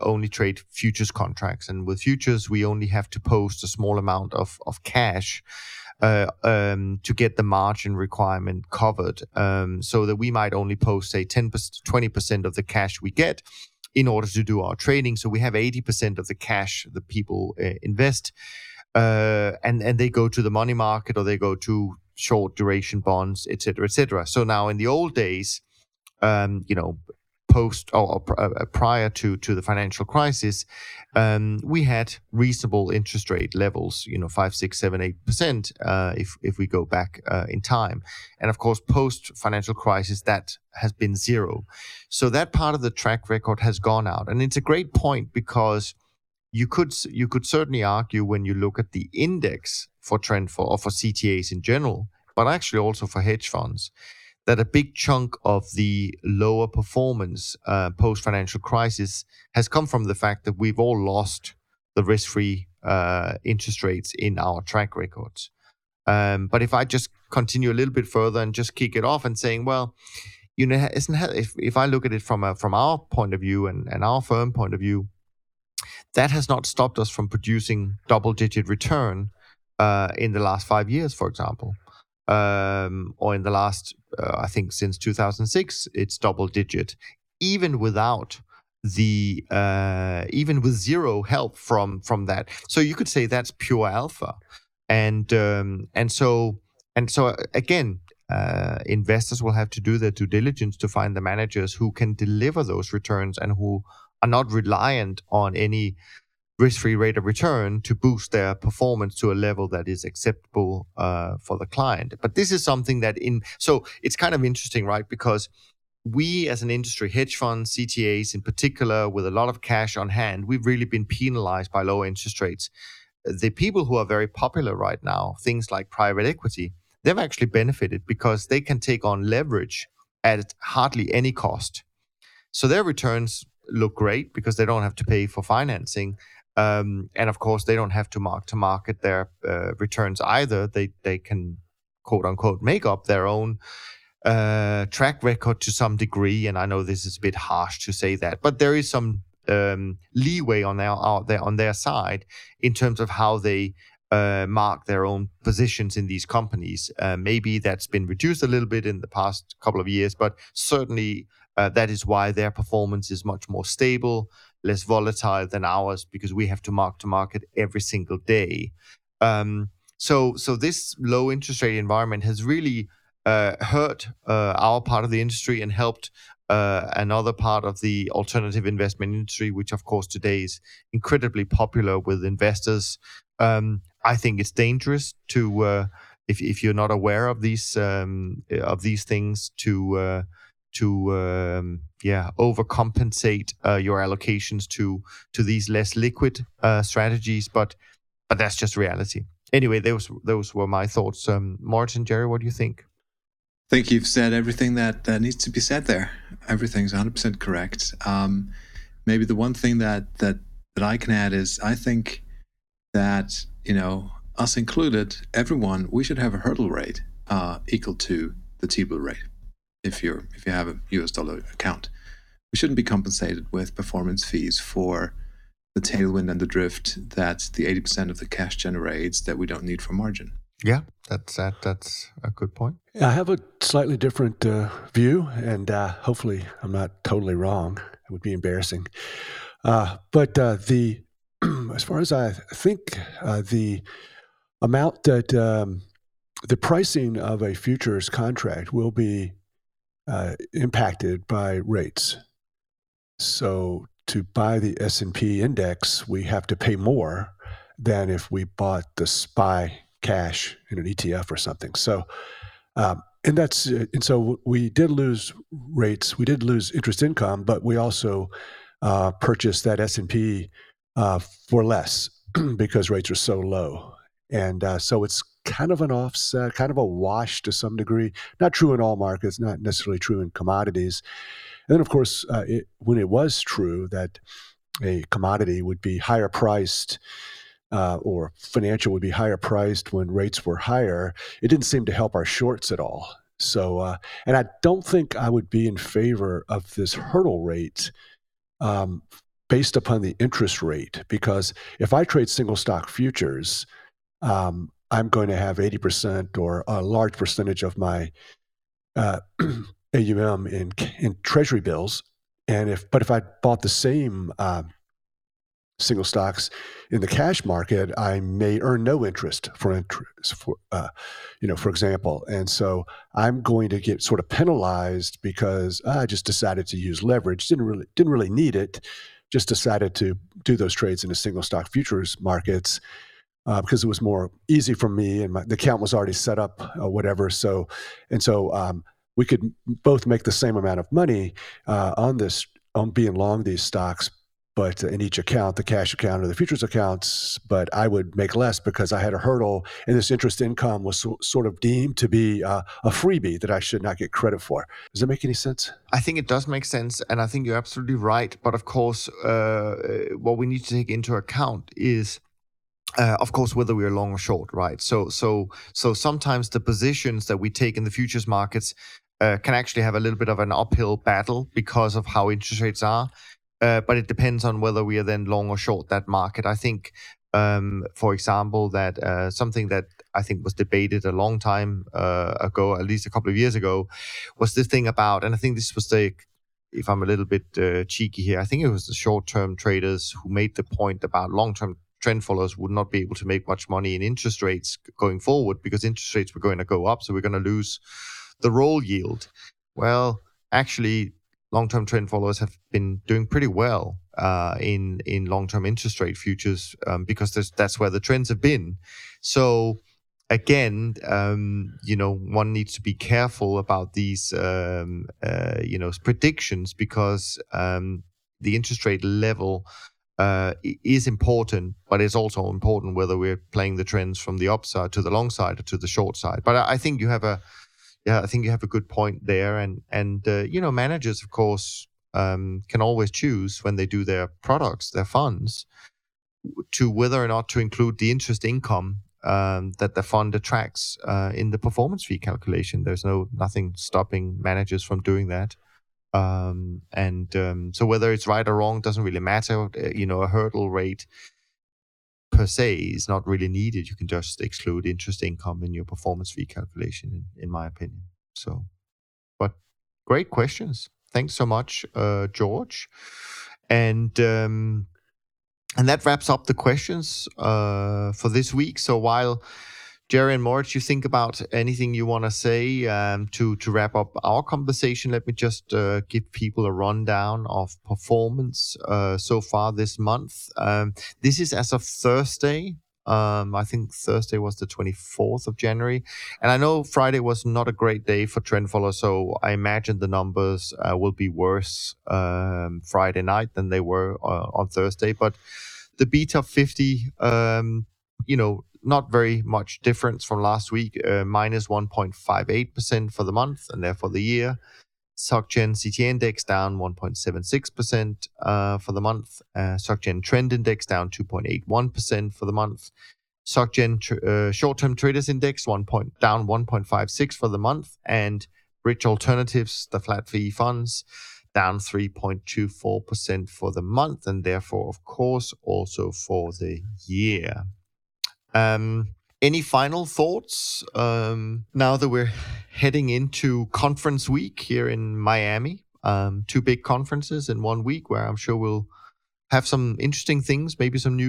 only trade futures contracts, and with futures we only have to post a small amount of cash to get the margin requirement covered, so that we might only post, say, 10%, 20% of the cash we get, in order to do our trading. So we have 80% of the cash that people invest, and they go to the money market or they go to short duration bonds, et cetera, et cetera. So now in the old days, prior to the financial crisis, we had reasonable interest rate levels, 5%, 6%, 7%, 8%, if we go back in time. And of course, post financial crisis, that has been zero. So that part of the track record has gone out, and it's a great point, because you could certainly argue, when you look at the index for trend for, or for CTAs in general, but actually also for hedge funds, that a big chunk of the lower performance post-financial crisis has come from the fact that we've all lost the risk-free interest rates in our track records. But if I just continue a little bit further and just kick it off and saying, well, if I look at it from our point of view and our firm point of view, that has not stopped us from producing double-digit return in the last 5 years, for example. Or in the last, I think since 2006, it's double digit, even with zero help from that. So you could say that's pure alpha, and so again, investors will have to do their due diligence to find the managers who can deliver those returns and who are not reliant on any risk-free rate of return to boost their performance to a level that is acceptable for the client. But this is something that so it's kind of interesting, right? Because we as an industry, hedge funds, CTAs in particular, with a lot of cash on hand, we've really been penalized by low interest rates. The people who are very popular right now, things like private equity, they've actually benefited because they can take on leverage at hardly any cost. So their returns look great because they don't have to pay for financing. And of course, they don't have to market their returns either. They can, quote unquote, make up their own track record to some degree. And I know this is a bit harsh to say that, but there is some leeway on their side in terms of how they mark their own positions in these companies. Maybe that's been reduced a little bit in the past couple of years, but certainly that is why their performance is much more stable, less volatile than ours, because we have to mark to market every single day. So this low interest rate environment has really hurt our part of the industry and helped another part of the alternative investment industry, which of course today is incredibly popular with investors. I think it's dangerous to if you're not aware of these things to overcompensate your allocations to these less liquid strategies, but that's just reality. Anyway, those were my thoughts. Moritz and Jerry, what do you think? I think you've said everything that needs to be said there. Everything's 100% correct. Maybe the one thing that I can add is I think that, us included, everyone, we should have a hurdle rate equal to the T-bill rate. If you have a US dollar account, we shouldn't be compensated with performance fees for the tailwind and the drift that the 80% of the cash generates that we don't need for margin. Yeah, that's a good point. I have a slightly different view, and hopefully I'm not totally wrong. It would be embarrassing. But as far as I think, the amount that the pricing of a futures contract will be impacted by rates. So to buy the S&P index, we have to pay more than if we bought the SPY cash in an ETF or something. So, so we did lose rates. We did lose interest income, but we also purchased that S&P for less because rates are so low. And so it's kind of an offset, kind of a wash to some degree. Not true in all markets, not necessarily true in commodities. And then, of course, when it was true that a commodity would be higher priced or financial would be higher priced when rates were higher, it didn't seem to help our shorts at all. So, and I don't think I would be in favor of this hurdle rate based upon the interest rate, because if I trade single stock futures, I'm going to have 80% or a large percentage of my AUM in treasury bills And if I bought the same single stocks in the cash market, I may earn no interest for example. And so I'm going to get sort of penalized because I just decided to use leverage, didn't really need it, just decided to do those trades in a single stock futures markets because it was more easy for me and the account was already set up, whatever. So we could both make the same amount of money on being long these stocks. But in each account, the cash account or the futures accounts, but I would make less because I had a hurdle, and this interest income was sort of deemed to be a freebie that I should not get credit for. Does that make any sense? I think it does make sense, and I think you're absolutely right. But of course, what we need to take into account is, of course, whether we are long or short, right? So sometimes the positions that we take in the futures markets can actually have a little bit of an uphill battle because of how interest rates are. But it depends on whether we are then long or short that market. I think, for example, that something that I think was debated a long time ago, at least a couple of years ago, was this thing about, and I think this was the, if I'm a little bit cheeky here, I think it was the short-term traders who made the point about long-term trend followers would not be able to make much money in interest rates going forward because interest rates were going to go up, so we're going to lose the roll yield. Well, actually, long-term trend followers have been doing pretty well in long-term interest rate futures because that's where the trends have been. So again, one needs to be careful about these, predictions because the interest rate level is important, but it's also important whether we're playing the trends from the upside to the long side or to the short side. But I think you have a good point there, and managers, of course, can always choose when they do their products, their funds, to whether or not to include the interest income that the fund attracts in the performance fee calculation. There's nothing stopping managers from doing that, so whether it's right or wrong doesn't really matter. A hurdle rate per se is not really needed. You can just exclude interest income in your performance fee calculation, in my opinion. So, but great questions. Thanks so much, George. And that wraps up the questions for this week. So while Jerry and Moritz, you think about anything you want to say to wrap up our conversation, let me just give people a rundown of performance so far this month. This is as of Thursday. I think Thursday was the 24th of January. And I know Friday was not a great day for trend followers, so I imagine the numbers will be worse Friday night than they were on Thursday. But the Btop 50, not very much difference from last week, minus 1.58% for the month and therefore the year. Sock Gen CT Index down 1.76% for the month. Sock Gen Trend Index down 2.81% for the month. Sock Gen Short-Term Traders Index down 1.56% for the month. And Rich Alternatives, the flat fee funds, down 3.24% for the month and therefore, of course, also for the year. Any final thoughts now that we're heading into conference week here in Miami? Two big conferences in 1 week where I'm sure we'll have some interesting things, maybe some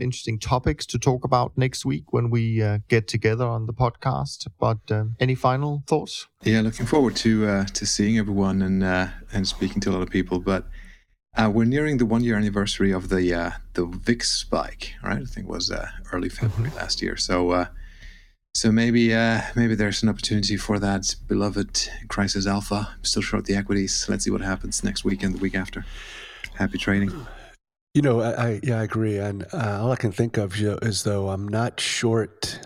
interesting topics to talk about next week when we get together on the podcast. But any final thoughts? Yeah, looking forward to seeing everyone and speaking to a lot of people. But we're nearing the one-year anniversary of the VIX spike, right? I think it was early February last year. So maybe there's an opportunity for that beloved crisis alpha. I'm still short the equities. Let's see what happens next week and the week after. Happy trading. I agree. And all I can think of is though I'm not short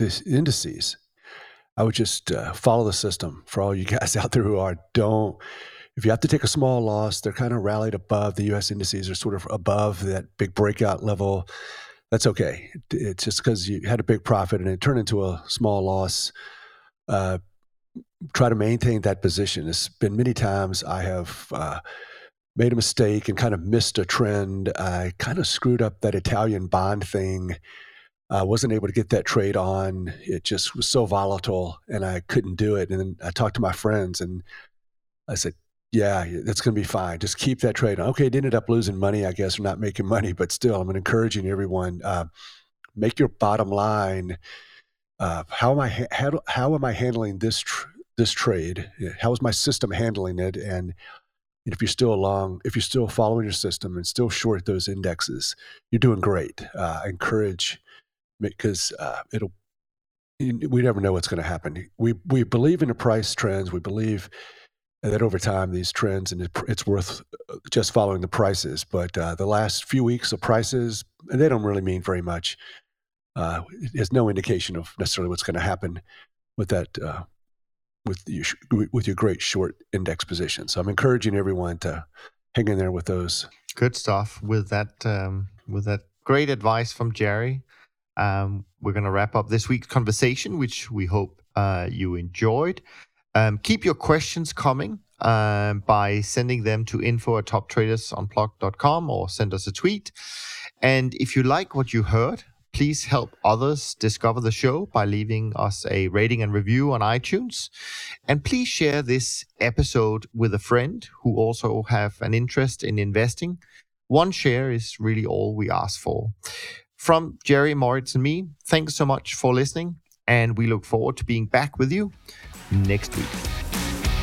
these indices. I would just follow the system for all you guys out there who are. Don't. If you have to take a small loss, they're kind of rallied above. The U.S. indices are sort of above that big breakout level. That's okay. It's just because you had a big profit and it turned into a small loss. Try to maintain that position. It's been many times I have made a mistake and kind of missed a trend. I kind of screwed up that Italian bond thing. I wasn't able to get that trade on. It just was so volatile and I couldn't do it. And then I talked to my friends and I said, yeah, that's going to be fine. Just keep that trade on. Okay, it ended up losing money, I guess, or not making money, but still, I'm encouraging everyone, make your bottom line. How am I handling this trade? How is my system handling it? And if you're still long, if you're still following your system and still short those indexes, you're doing great. Encourage, because we never know what's going to happen. We believe in the price trends. We believe that over time these trends, and it's worth just following the prices. But the last few weeks of prices, and they don't really mean very much. There's no indication of necessarily what's going to happen with that, with your great short index position. So I'm encouraging everyone to hang in there with those. Good stuff. With that great advice from Jerry, we're going to wrap up this week's conversation, which we hope you enjoyed. Keep your questions coming by sending them to info@toptradersunplugged.com or send us a tweet. And if you like what you heard, please help others discover the show by leaving us a rating and review on iTunes. And please share this episode with a friend who also have an interest in investing. One share is really all we ask for. From Jerry, Moritz, and me, thanks so much for listening, and we look forward to being back with you next week.